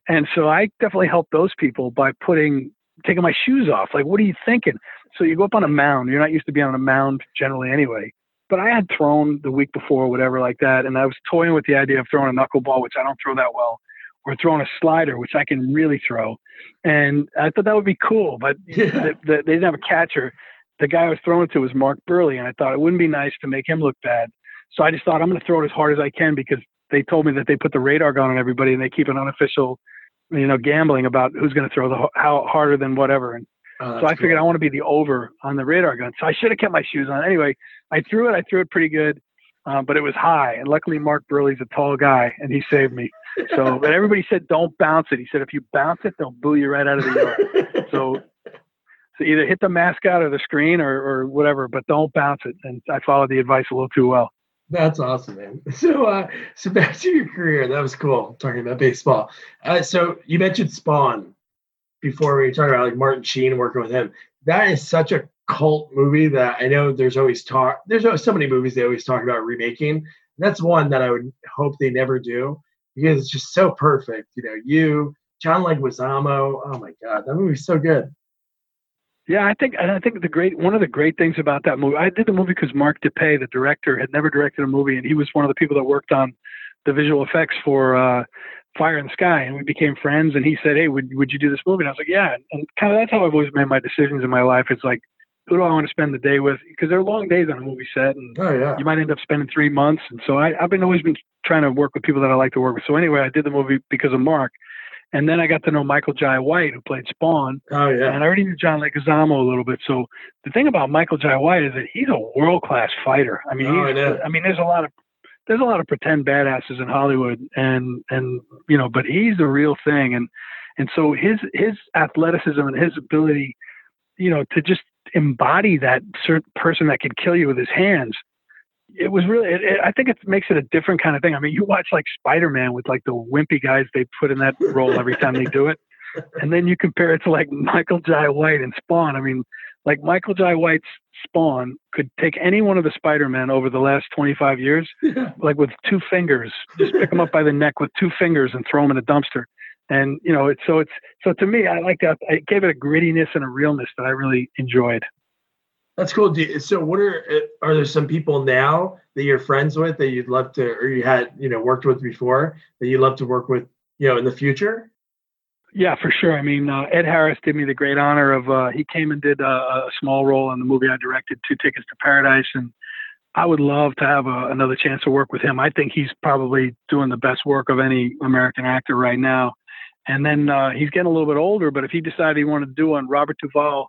And so I definitely helped those people by putting, taking my shoes off. Like, what are you thinking? So you go up on a mound. You're not used to being on a mound generally anyway, but I had thrown the week before or whatever like that. And I was toying with the idea of throwing a knuckleball, which I don't throw that well, or throwing a slider, which I can really throw. And I thought that would be cool, but yeah. they, they didn't have a catcher. The guy I was throwing it to was Mark Burley, and I thought it wouldn't be nice to make him look bad. So I just thought I'm going to throw it as hard as I can because they told me that they put the radar gun on everybody and they keep an unofficial, you know, gambling about who's going to throw the how harder than whatever. And oh, so I figured cool. I want to be the over on the radar gun. So I should have kept my shoes on. Anyway, I threw it. I threw it pretty good, um, but it was high. And luckily, Mark Burley's a tall guy, and he saved me. So, but everybody said don't bounce it. He said if you bounce it, they'll boo you right out of the yard. So. Either hit the mascot or the screen or, or whatever, but don't bounce it. And I followed the advice a little too well. That's awesome, man. So, uh, so back to your career. That was cool talking about baseball. Uh, so you mentioned Spawn before we were talking about like Martin Sheen working with him. That is such a cult movie that I know there's always talk. There's always so many movies they always talk about remaking. That's one that I would hope they never do because it's just so perfect. You know, you, John Leguizamo. Oh my God, that movie's so good. Yeah, I think and I think the great one of the great things about that movie. I did the movie because Mark DePay, the director, had never directed a movie, and he was one of the people that worked on the visual effects for uh, Fire in the Sky. And we became friends. And he said, "Hey, would would you do this movie?" And I was like, "Yeah." And kind of that's how I've always made my decisions in my life. It's like, who do I want to spend the day with? Because there are long days on a movie set, and oh, yeah. you might end up spending three months. And so I, I've been always been trying to work with people that I like to work with. So anyway, I did the movie because of Mark. And then I got to know Michael Jai White, who played Spawn. Oh, yeah. And I already knew John Leguizamo a little bit. So the thing about Michael Jai White is that he's a world-class fighter. I mean, oh, he's, I mean, there's a lot of there's a lot of pretend badasses in Hollywood, and and you know, but he's the real thing. And and so his his athleticism and his ability, you know, to just embody that certain person that could kill you with his hands. it was really, it, it, I think it makes it a different kind of thing. I mean, you watch like Spider-Man with like the wimpy guys they put in that role every time they do it. And then you compare it to like Michael Jai White and Spawn. I mean, like Michael Jai White's Spawn could take any one of the Spider-Man over the last twenty-five years, yeah. like with two fingers, just pick them up by the neck with two fingers and throw them in a dumpster. And, you know, it's, so it's, so to me, I like that. It gave it a grittiness and a realness that I really enjoyed. That's cool. So what are, are there some people now that you're friends with that you'd love to, or you had, you know, worked with before that you'd love to work with, you know, in the future? Yeah, for sure. I mean, uh, Ed Harris did me the great honor of, uh, he came and did a, a small role in the movie I directed, Two Tickets to Paradise. And I would love to have a, another chance to work with him. I think he's probably doing the best work of any American actor right now. And then uh, he's getting a little bit older, but if he decided he wanted to do one, Robert Duvall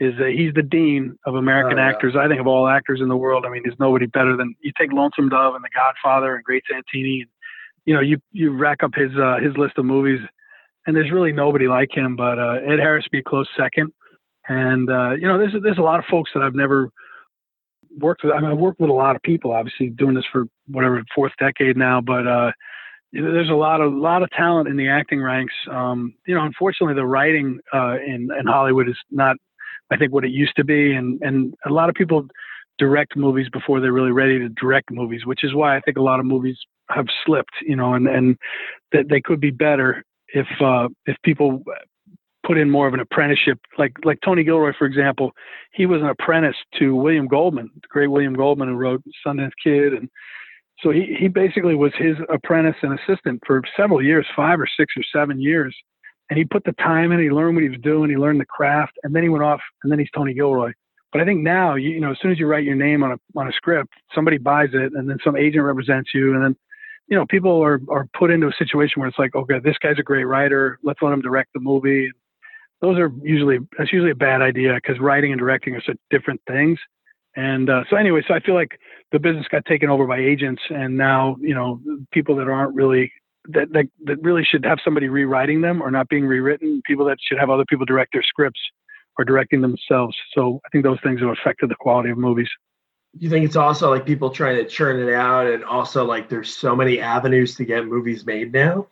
is uh, he's the dean of American oh, yeah. actors. I think of all actors in the world. I mean, there's nobody better than, you take Lonesome Dove and The Godfather and Great Santini. And, you know, you, you rack up his, uh, his list of movies. And there's really nobody like him, but uh, Ed Harris would be a close second. And, uh, you know, there's, there's a lot of folks that I've never worked with. I mean, I've worked with a lot of people, obviously, doing this for whatever, fourth decade now. But uh, there's a lot of lot of talent in the acting ranks. Um, you know, unfortunately, the writing uh, in, in Hollywood is not, I think, what it used to be. And, and a lot of people direct movies before they're really ready to direct movies, which is why I think a lot of movies have slipped, you know, and, and that they could be better. If uh, if people put in more of an apprenticeship, like like Tony Gilroy, for example, he was an apprentice to William Goldman, the great William Goldman, who wrote Sundance Kid. And so he, he basically was his apprentice and assistant for several years, five or six or seven years. And he put the time in, he learned what he was doing, he learned the craft, and then he went off, and then he's Tony Gilroy. But I think now, you, you know, as soon as you write your name on a on a script, somebody buys it, and then some agent represents you, and then you know, people are, are put into a situation where it's like, okay, this guy's a great writer. Let's let him direct the movie. Those are usually, that's usually a bad idea because writing and directing are such different things. And uh, so anyway, so I feel like the business got taken over by agents, and now, you know, people that aren't really, that, that, that really should have somebody rewriting them are not being rewritten. People that should have other people direct their scripts are directing themselves. So I think those things have affected the quality of movies. You think it's also like people trying to churn it out, and also like there's so many avenues to get movies made now?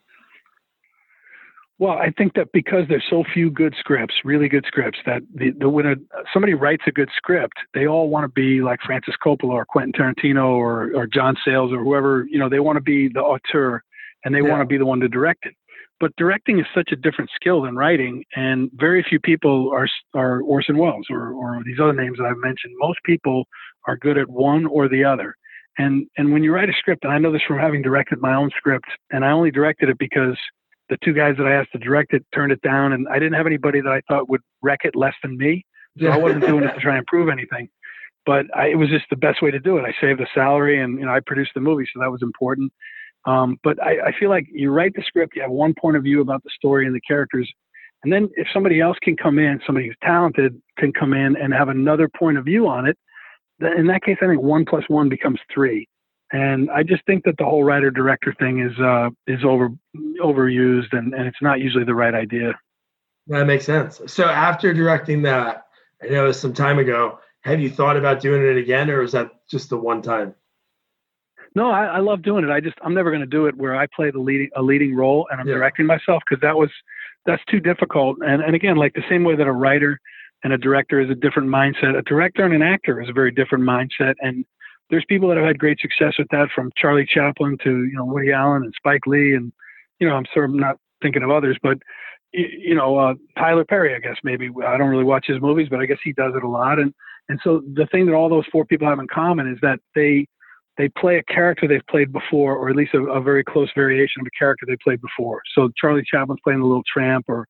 Well, I think that because there's so few good scripts, really good scripts, that the, the when a, somebody writes a good script, they all want to be like Francis Coppola or Quentin Tarantino or or John Sayles or whoever, you know, they want to be the auteur and they yeah. want to be the one to direct it. But directing is such a different skill than writing, and very few people are are Orson Welles or or these other names that I've mentioned. Most people are good at one or the other. And and when you write a script, and I know this from having directed my own script, and I only directed it because the two guys that I asked to direct it turned it down, and I didn't have anybody that I thought would wreck it less than me. So I wasn't doing it to try and prove anything. But I, it was just the best way to do it. I saved the salary, and you know I produced the movie, so that was important. Um, but I, I feel like you write the script, you have one point of view about the story and the characters. And then if somebody else can come in, somebody who's talented can come in and have another point of view on it. Then in that case, I think one plus one becomes three. And I just think that the whole writer director thing is, uh, is over overused and, and it's not usually the right idea. That makes sense. So after directing that, I know it was some time ago, have you thought about doing it again, or was that just the one time? No, I, I love doing it. I just, I'm never going to do it where I play the leading, a leading role and I'm yeah. directing myself. Cause that was, that's too difficult. And and again, like the same way that a writer and a director is a different mindset, a director and an actor is a very different mindset. And there's people that have had great success with that, from Charlie Chaplin to, you know, Woody Allen and Spike Lee. And, you know, I'm sort of not thinking of others, but you, you know, uh, Tyler Perry, I guess, maybe I don't really watch his movies, but I guess he does it a lot. And, and so the thing that all those four people have in common is that they, they play a character they've played before, or at least a, a very close variation of a character they played before. So Charlie Chaplin's playing the Little Tramp, or,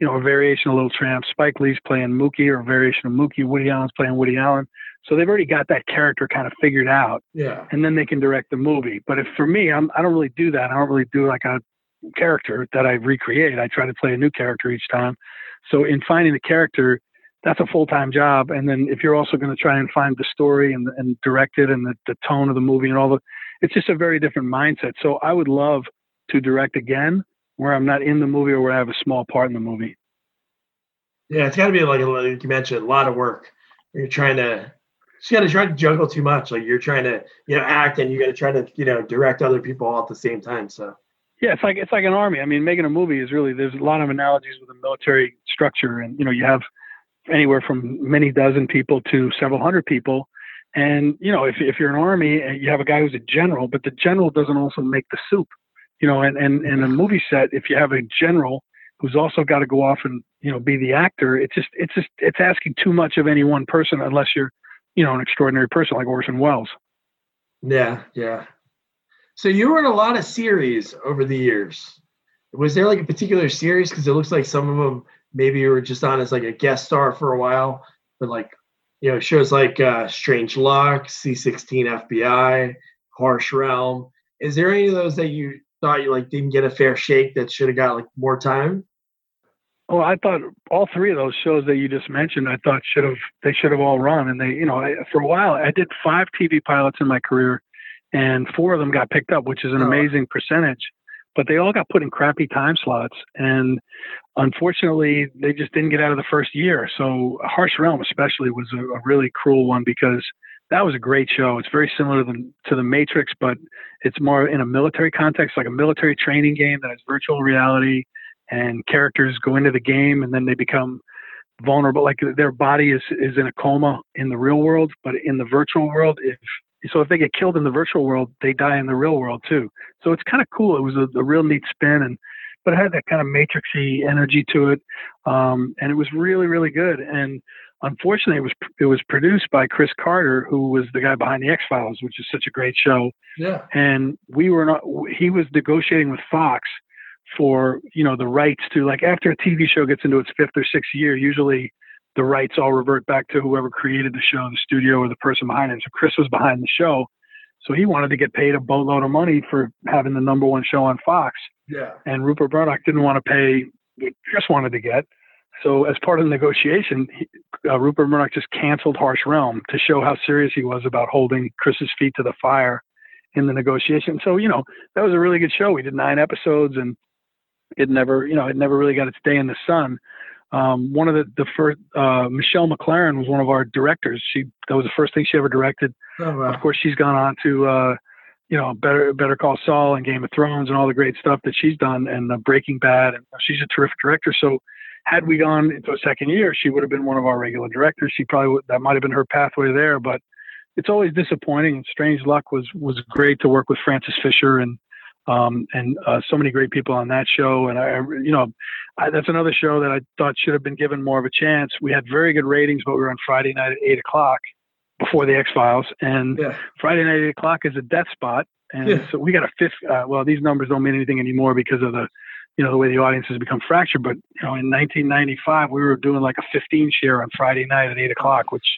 you know, a variation of Little Tramp. Spike Lee's playing Mookie, or a variation of Mookie. Woody Allen's playing Woody Allen. So they've already got that character kind of figured out. Yeah. And then they can direct the movie. But if for me, I'm, I don't really do that. I don't really do like a character that I recreate. I try to play a new character each time. So in finding the character, that's a full-time job. And then if you're also going to try and find the story and, and direct it and the, the tone of the movie and all the, it's just a very different mindset. So I would love to direct again where I'm not in the movie or where I have a small part in the movie. Yeah. It's gotta be like, like you mentioned, a lot of work. You're trying to just got to try to juggle too much. Like you're trying to, you know, act and you got to try to, you know, direct other people all at the same time. So. Yeah, it's like it's like an army. I mean, making a movie is really, there's a lot of analogies with a military structure, and you know, you have anywhere from many dozen people to several hundred people. And you know, if if you're an army and you have a guy who's a general, but the general doesn't also make the soup, you know, and and in a movie set, if you have a general who's also got to go off and, you know, be the actor, it's just it's just it's asking too much of any one person, unless you're, you know, an extraordinary person like Orson Welles. Yeah, yeah. So you were in a lot of series over the years. Was there like a particular series? Because it looks like some of them maybe you were just on as like a guest star for a while, but like, you know, shows like uh, Strange Lock, C sixteen F B I, Harsh Realm. Is there any of those that you thought you like didn't get a fair shake that should have got like more time? Oh, I thought all three of those shows that you just mentioned, I thought should have they should have all run. And they, you know, I, for a while I did five T V pilots in my career. And four of them got picked up, which is an amazing percentage, but they all got put in crappy time slots. And unfortunately, they just didn't get out of the first year. So Harsh Realm especially was a, a really cruel one, because that was a great show. It's very similar to the, to the Matrix, but it's more in a military context, like a military training game that has virtual reality, and characters go into the game and then they become vulnerable. Like their body is, is in a coma in the real world, but in the virtual world, if So if they get killed in the virtual world, they die in the real world too. So it's kind of cool. It was a, a real neat spin, and but it had that kind of Matrixy energy to it, um, and it was really, really good. And unfortunately, it was it was produced by Chris Carter, who was the guy behind the X Files, which is such a great show. Yeah. And we were not. He was negotiating with Fox for, you know, the rights to, like, after a T V show gets into its fifth or sixth year, usually the rights all revert back to whoever created the show, the studio, or the person behind it. So Chris was behind the show, so he wanted to get paid a boatload of money for having the number one show on Fox. Yeah. And Rupert Murdoch didn't want to pay what Chris wanted to get. So as part of the negotiation, he, uh, Rupert Murdoch just canceled Harsh Realm to show how serious he was about holding Chris's feet to the fire in the negotiation. So, you know, that was a really good show. We did nine episodes, and it never, you know, it never really got its day in the sun. Um, one of the, the first, uh, Michelle McLaren was one of our directors. She, that was the first thing she ever directed. Oh, wow. Of course, she's gone on to, uh, you know, Better, Better Call Saul and Game of Thrones and all the great stuff that she's done, and uh, Breaking Bad. And she's a terrific director. So had we gone into a second year, she would have been one of our regular directors. She probably would, that might've been her pathway there, but it's always disappointing. And Strange Luck was, was great to work with Francis Fisher and, Um, and uh, so many great people on that show. And, I, you know, I, that's another show that I thought should have been given more of a chance. We had very good ratings, but we were on Friday night at eight o'clock before the X-Files. And yeah. Friday night at eight o'clock is a death spot. And yeah. so we got a fifth. Uh, well, these numbers don't mean anything anymore because of the, you know, the way the audience has become fractured. But, you know, in nineteen ninety-five, we were doing like a fifteen share on Friday night at eight o'clock, which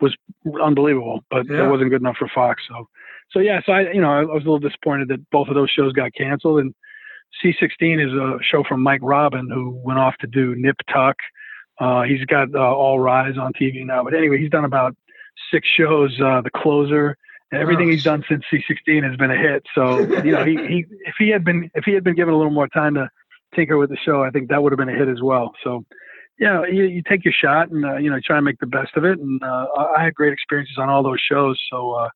was unbelievable, but yeah. that wasn't good enough for Fox. So, so yeah, so I, you know, I was a little disappointed that both of those shows got canceled. And C sixteen is a show from Mike Robin, who went off to do Nip Tuck. Uh, he's got uh, All Rise on T V now, but anyway, he's done about six shows, uh, The Closer, and everything oh, he's done since C sixteen has been a hit. So, you know, he, he, if he had been, if he had been given a little more time to tinker with the show, I think that would have been a hit as well. So, yeah, you, you take your shot and, uh, you know, try and make the best of it. And uh, I had great experiences on all those shows. So uh,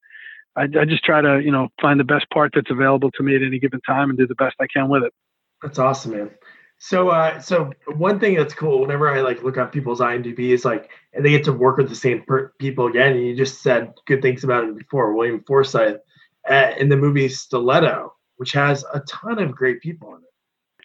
I, I just try to, you know, find the best part that's available to me at any given time and do the best I can with it. That's awesome, man. So uh, so one thing that's cool, whenever I, like, look on people's I M D B, is, like, and they get to work with the same per- people again. And you just said good things about him before, William Forsythe, uh, in the movie Stiletto, which has a ton of great people in it.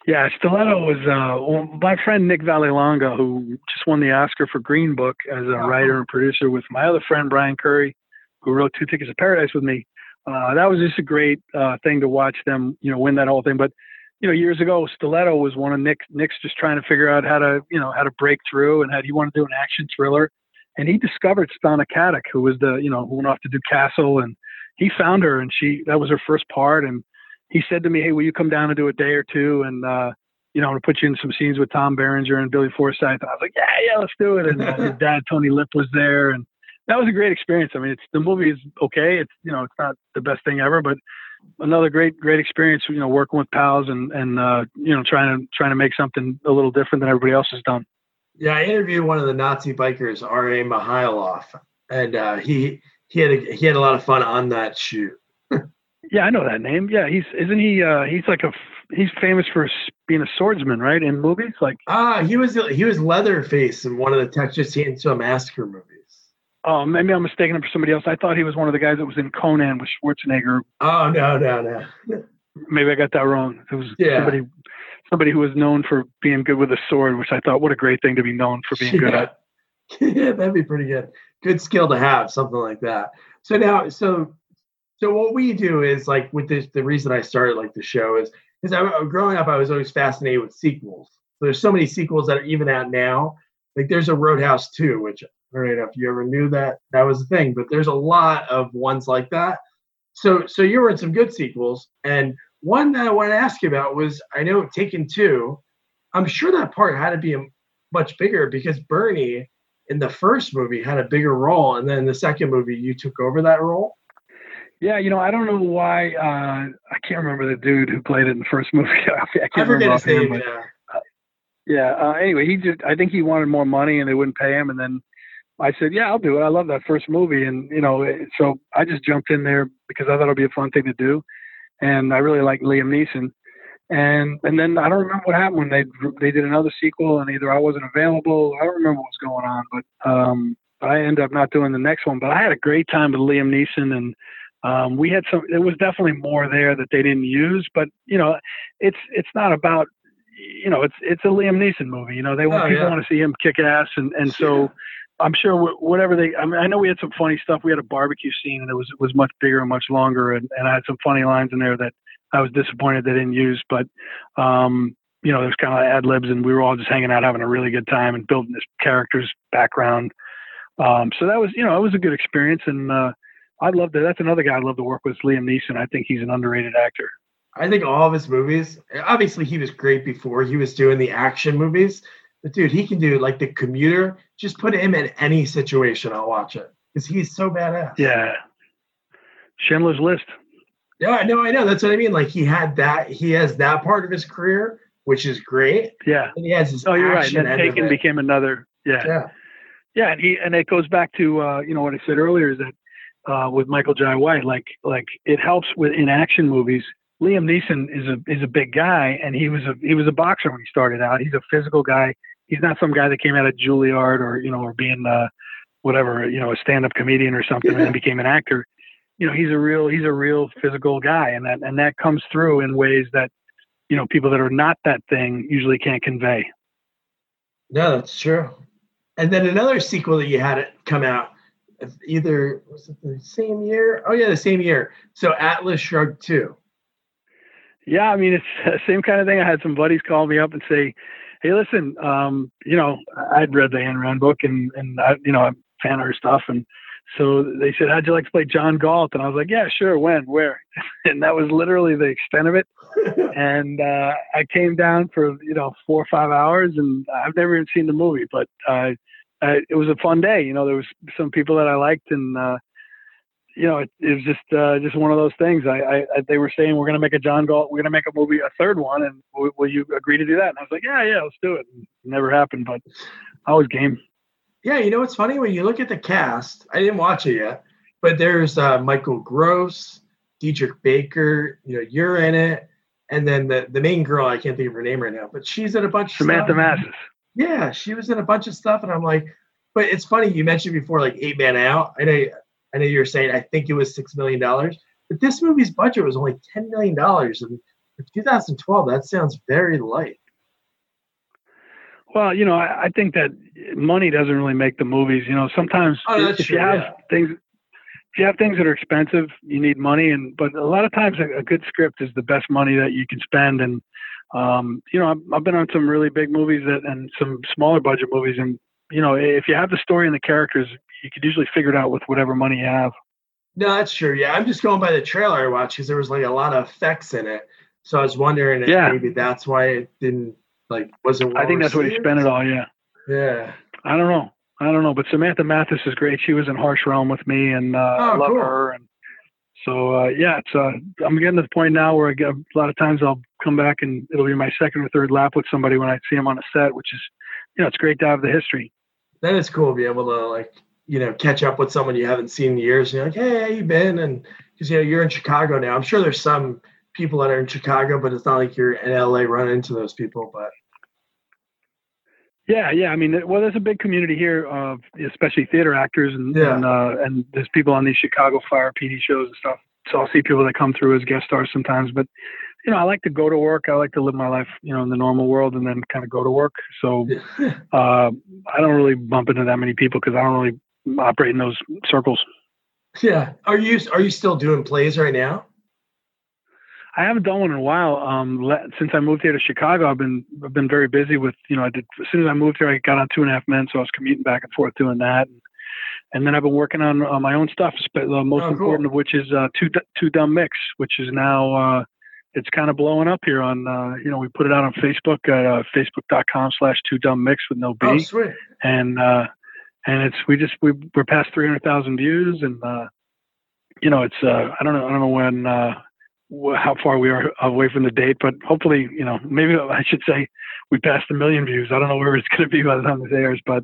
Yeah, Stiletto was uh, my friend Nick Vallelonga, who just won the Oscar for Green Book as a writer and producer, with my other friend Brian Curry, who wrote Two Tickets to Paradise with me. Uh, that was just a great uh, thing to watch them, you know, win that whole thing. But, you know, years ago, Stiletto was one of Nick Nick's just trying to figure out how to, you know, how to break through, and how he wanted to do an action thriller. And he discovered Stana Katic, who was the, you know, who went off to do Castle, and he found her, and she that was her first part. And he said to me, "Hey, will you come down and do a day or two? And, uh, you know, I'm going to put you in some scenes with Tom Berenger and Billy Forsythe." And I was like, yeah, yeah, let's do it. And uh, his dad, Tony Lip, was there. And that was a great experience. I mean, it's the movie is okay. It's, you know, it's not the best thing ever, but another great, great experience, you know, working with pals and, and uh, you know, trying to, trying to make something a little different than everybody else has done. Yeah. I interviewed one of the Nazi bikers, R A Mihailov, and uh, he he had a, he had a lot of fun on that shoot. Yeah, I know that name. Yeah, he's isn't he? Uh, he's like a he's famous for being a swordsman, right? In movies, like ah, he was he was Leatherface in one of the Texas Chainsaw Massacre movies. Oh, maybe I'm mistaken him for somebody else. I thought he was one of the guys that was in Conan with Schwarzenegger. Oh no, no, no. Maybe I got that wrong. It was yeah. somebody somebody who was known for being good with a sword, which I thought, what a great thing to be known for being yeah. good at. Yeah, that'd be pretty good. Good skill to have, something like that. So now, so. So what we do is like with this, the reason I started like the show is because I growing up, I was always fascinated with sequels. So there's so many sequels that are even out now. Like there's a Roadhouse two, which I don't know if you ever knew that that was a thing, but there's a lot of ones like that. So, so you were in some good sequels. And one that I want to ask you about was, I know Taken two, I'm sure that part had to be much bigger because Bernie in the first movie had a bigger role. And then in the second movie, you took over that role. Yeah, you know, I don't know why. Uh, I can't remember the dude who played it in the first movie. I can't I remember off him. But, uh, yeah. Uh, anyway, he just. I think he wanted more money, and they wouldn't pay him. And then I said, "Yeah, I'll do it. I love that first movie." And you know, it, so I just jumped in there because I thought it'd be a fun thing to do, and I really liked Liam Neeson. And and then I don't remember what happened when they they did another sequel, and either I wasn't available. I don't remember what was going on, but um, I ended up not doing the next one. But I had a great time with Liam Neeson and. Um, we had some, there was definitely more there that they didn't use, but you know, it's, it's not about, you know, it's, it's a Liam Neeson movie, you know, they want, oh, people yeah. want to see him kick ass. And, and so yeah. I'm sure whatever they, I mean, I know we had some funny stuff. We had a barbecue scene and it was, it was much bigger and much longer. And, and I had some funny lines in there that I was disappointed they didn't use, but, um, you know, there's kind of ad libs and we were all just hanging out, having a really good time and building this character's background. Um, so that was, you know, it was a good experience. And, uh, I love that. That's another guy I'd love to work with, Liam Neeson. I think he's an underrated actor. I think all of his movies, obviously he was great before he was doing the action movies, but dude, he can do like The Commuter. Just put him in any situation. I'll watch it because he's so badass. Yeah. Schindler's List. Yeah, no, I know. That's what I mean. Like he had that, he has that part of his career, which is great. Yeah. And he has his, oh, you're right. And then Taken became another. Yeah. Yeah. Yeah. And he, and it goes back to, uh, you know, what I said earlier is that, Uh, with Michael Jai White, like like it helps with in action movies. Liam Neeson is a is a big guy, and he was a he was a boxer when he started out. He's a physical guy. He's not some guy that came out of Juilliard or you know or being uh, whatever you know a stand up comedian or something yeah. and became an actor. You know he's a real he's a real physical guy, and that and that comes through in ways that you know people that are not that thing usually can't convey. No, that's true. And then another sequel that you had come out. Either was it the same year? Oh yeah, the same year. So Atlas Shrugged two. Yeah, I mean it's the same kind of thing. I had some buddies call me up and say, "Hey, listen, um, you know, I'd read the Ayn Rand book and and I, you know, I'm a fan of her stuff." And so they said, "How'd you like to play John Galt?" And I was like, "Yeah, sure. When? Where?" And that was literally the extent of it. and uh, I came down for you know four or five hours, and I've never even seen the movie, but. Uh, Uh, it was a fun day. You know, there was some people that I liked and, uh, you know, it, it was just, uh, just one of those things. I, I, I they were saying, we're going to make a John Galt. We're going to make a movie, a third one. And w- will you agree to do that? And I was like, yeah, yeah, let's do it. And it never happened, but I was game. Yeah. You know, it's funny when you look at the cast, I didn't watch it yet, but there's uh, Michael Gross, Dietrich Baker, you know, you're in it. And then the, the main girl, I can't think of her name right now, but she's in a bunch of Samantha Massis. Yeah, she was in a bunch of stuff, and I'm like, but it's funny you mentioned before, like Eight Man Out. I know, I know you were saying I think it was six million dollars, but this movie's budget was only ten million dollars, and for two thousand twelve, that sounds very light. Well, you know, I, I think that money doesn't really make the movies. You know, sometimes oh, if, if true, you have yeah. things, if you have things that are expensive, you need money, and but a lot of times a, a good script is the best money that you can spend, and. Um, you know, I've, I've been on some really big movies that, and some smaller budget movies. And, you know, if you have the story and the characters, you could usually figure it out with whatever money you have. No, that's true. Yeah. I'm just going by the trailer I watched because there was like a lot of effects in it. So I was wondering if yeah. maybe that's why it didn't like, wasn't, I think that's what he spent it all. Yeah. Yeah. I don't know. I don't know. But Samantha Mathis is great. She was in Harsh Realm with me and, uh, oh, I love cool. her. And so, uh, yeah, it's, uh, I'm getting to the point now where I get a lot of times I'll come back and it'll be my second or third lap with somebody when I see them on a set, which is, you know, it's great to have the history. That is cool to be able to like you know, catch up with someone you haven't seen in years. And you're like, hey, how you been? And because, you know, you're in Chicago now. I'm sure there's some people that are in Chicago, but it's not like you're in L A running into those people. But yeah, yeah. I mean, well, there's a big community here of especially theater actors, and yeah. and, uh, and there's people on these Chicago Fire P D shows and stuff. So I'll see people that come through as guest stars sometimes. But, you know, I like to go to work. I like to live my life, you know, in the normal world and then kind of go to work. So uh, I don't really bump into that many people because I don't really operate in those circles. Yeah. Are you are you still doing plays right now? I haven't done one in a while. Um, let, since I moved here to Chicago, I've been I've been very busy with, you know, I did as soon as I moved here, I got on Two and a Half Men, so I was commuting back and forth doing that. And, and then I've been working on uh, my own stuff, but the most oh, cool. important of which is uh, Two Two Dumb Micks, which is now uh, it's kind of blowing up here on, uh, you know, we put it out on Facebook at uh, facebook.com slash Two Dumb Micks with no B. Oh, sweet. And, uh, and it's, we just, we, we're past three hundred thousand views, and, uh, you know, it's, uh, I don't know, I don't know when, uh, how far we are away from the date, but hopefully, you know, maybe I should say we passed a million views. I don't know where it's going to be by the time this airs, but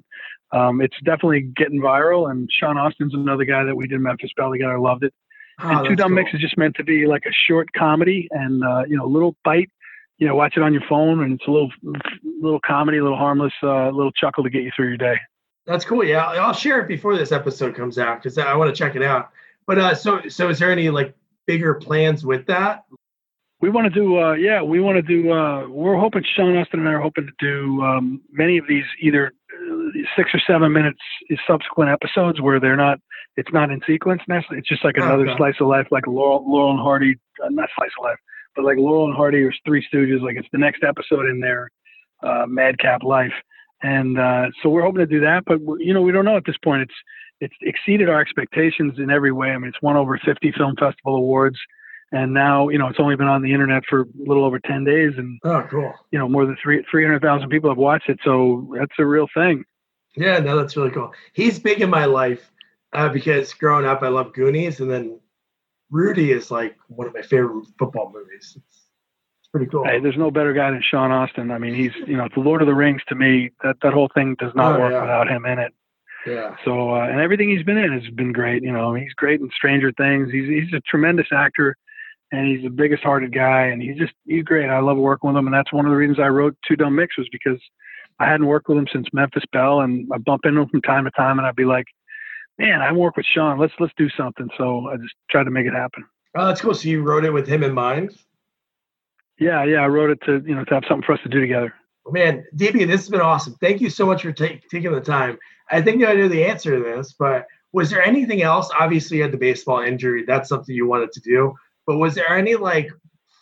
um, it's definitely getting viral. And Sean Astin's another guy that we did Memphis Belle together. I loved it. Oh, and Two Dumb cool. Micks is just meant to be like a short comedy and, uh, you know, little bite, you know, watch it on your phone, and it's a little, little comedy, a little harmless, uh, little chuckle to get you through your day. That's cool. Yeah. I'll share it before this episode comes out, 'cause I want to check it out. But uh, so, so is there any like bigger plans with that? We want to do, uh, yeah, we want to do, uh, we're hoping, Sean Astin and I are hoping to do um, many of these either six or seven minutes subsequent episodes where they're not, it's not in sequence necessarily. It's just like another okay. slice of life, like Laurel, Laurel and Hardy, uh, not slice of life, but like Laurel and Hardy or Three Stooges, like it's the next episode in their uh, madcap life. And uh, so we're hoping to do that, but you know, we don't know at this point. It's, It's exceeded our expectations in every way. I mean, it's won over fifty film festival awards, and now, you know, it's only been on the internet for a little over ten days, and oh, cool. you know, more than three three hundred thousand people have watched it. So that's a real thing. Yeah, no, that's really cool. He's big in my life uh, because growing up, I loved Goonies, and then Rudy is like one of my favorite football movies. It's, it's pretty cool. Hey, there's no better guy than Sean Astin. I mean, he's you know, the Lord of the Rings to me. That that whole thing does not oh, work yeah. without him in it. Yeah. So, uh, and everything he's been in has been great. You know, he's great in Stranger Things. He's he's a tremendous actor, and he's the biggest hearted guy. And he's just, he's great. I love working with him. And that's one of the reasons I wrote Two Dumb Micks, was because I hadn't worked with him since Memphis Belle, and I bump into him from time to time, and I'd be like, man, I work with Sean. Let's, let's do something. So I just tried to make it happen. Oh, that's cool. So you wrote it with him in mind? Yeah. Yeah. I wrote it to, you know, to have something for us to do together. Man, D B, this has been awesome. Thank you so much for ta- taking the time. I think I know the answer to this, but was there anything else? Obviously, you had the baseball injury. That's something you wanted to do. But was there any, like,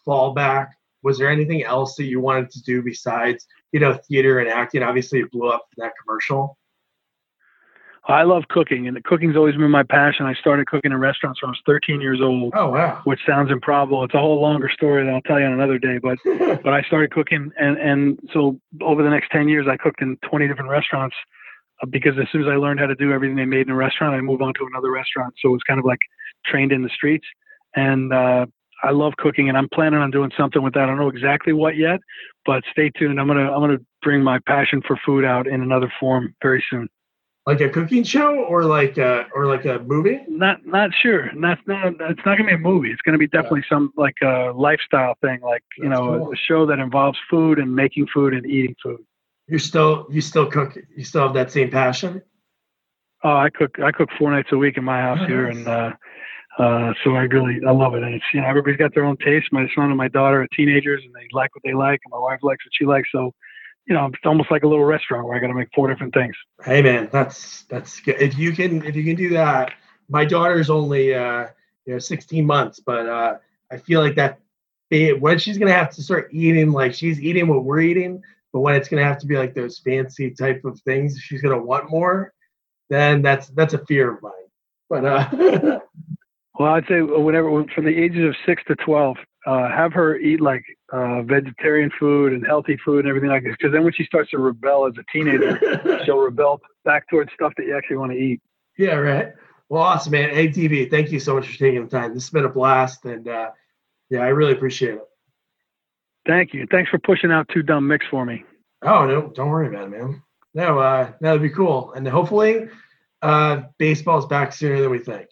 fallback? Was there anything else that you wanted to do besides, you know, theater and acting? Obviously, it blew up that commercial. I love cooking, and the cooking's always been my passion. I started cooking in restaurants when I was thirteen years old. Oh, wow. Which sounds improbable. It's a whole longer story that I'll tell you on another day, but but I started cooking, and, and so over the next ten years, I cooked in twenty different restaurants, because as soon as I learned how to do everything they made in a restaurant, I moved on to another restaurant. So it was kind of like trained in the streets, and uh, I love cooking, and I'm planning on doing something with that. I don't know exactly what yet, but stay tuned. I'm gonna I'm gonna bring my passion for food out in another form very soon. Like a cooking show, or like a, or like a movie? Not not sure. Not, not it's not gonna be a movie. It's gonna be definitely some like a lifestyle thing, like you That's know, cool. a show that involves food and making food and eating food. You're still you still cook. You still have that same passion. Oh, I cook. I cook four nights a week in my house nice. here, and uh, uh, so I really I love it. And it's, you know, everybody's got their own taste. My son and my daughter are teenagers, and they like what they like, and my wife likes what she likes. So, you know, it's almost like a little restaurant where I got to make four different things. Hey man, that's, that's good. If you can, if you can do that, my daughter's only, uh, you know, sixteen months, but, uh, I feel like that when she's going to have to start eating, like she's eating what we're eating, but when it's going to have to be like those fancy type of things, she's going to want more, then that's, that's a fear of mine. But, uh, well, I'd say whenever from the ages of six to twelve, Uh, have her eat like uh, vegetarian food and healthy food and everything like this. Because then when she starts to rebel as a teenager, she'll rebel back towards stuff that you actually want to eat. Yeah, right. Well, awesome, man. Hey, D B, thank you so much for taking the time. This has been a blast. And uh, yeah, I really appreciate it. Thank you. Thanks for pushing out Two Dumb Micks for me. Oh, no, don't worry about it, man. No, uh, that'd be cool. And hopefully uh, baseball's back sooner than we think.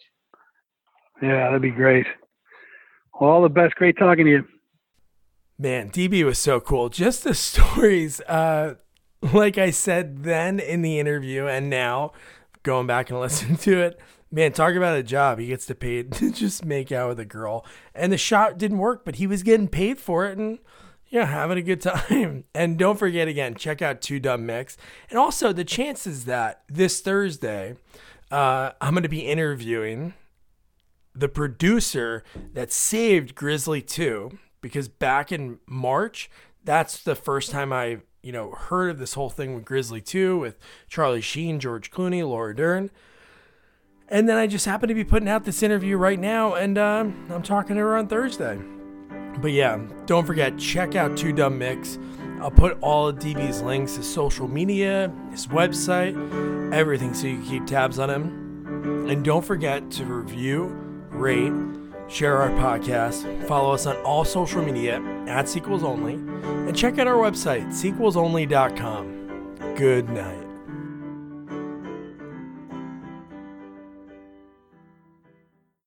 Yeah, that'd be great. All the best. Great talking to you. Man, D B was so cool. Just the stories, uh, like I said then in the interview and now, going back and listening to it, man, talk about a job. He gets to pay to just make out with a girl. And the shot didn't work, but he was getting paid for it and, you know, having a good time. And don't forget, again, check out Two Dumb Micks. And also the chances that this Thursday uh, I'm going to be interviewing the producer that saved Grizzly two, because back in March, that's the first time I, you know, heard of this whole thing with Grizzly two with Charlie Sheen, George Clooney, Laura Dern. And then I just happened to be putting out this interview right now, and um, I'm talking to her on Thursday. But yeah, don't forget, check out Two Dumb Micks. I'll put all of D B's links, his social media, his website, everything, so you can keep tabs on him. And don't forget to review, rate, share our podcast, follow us on all social media at Sequels Only, and check out our website, sequels only dot com. Good night.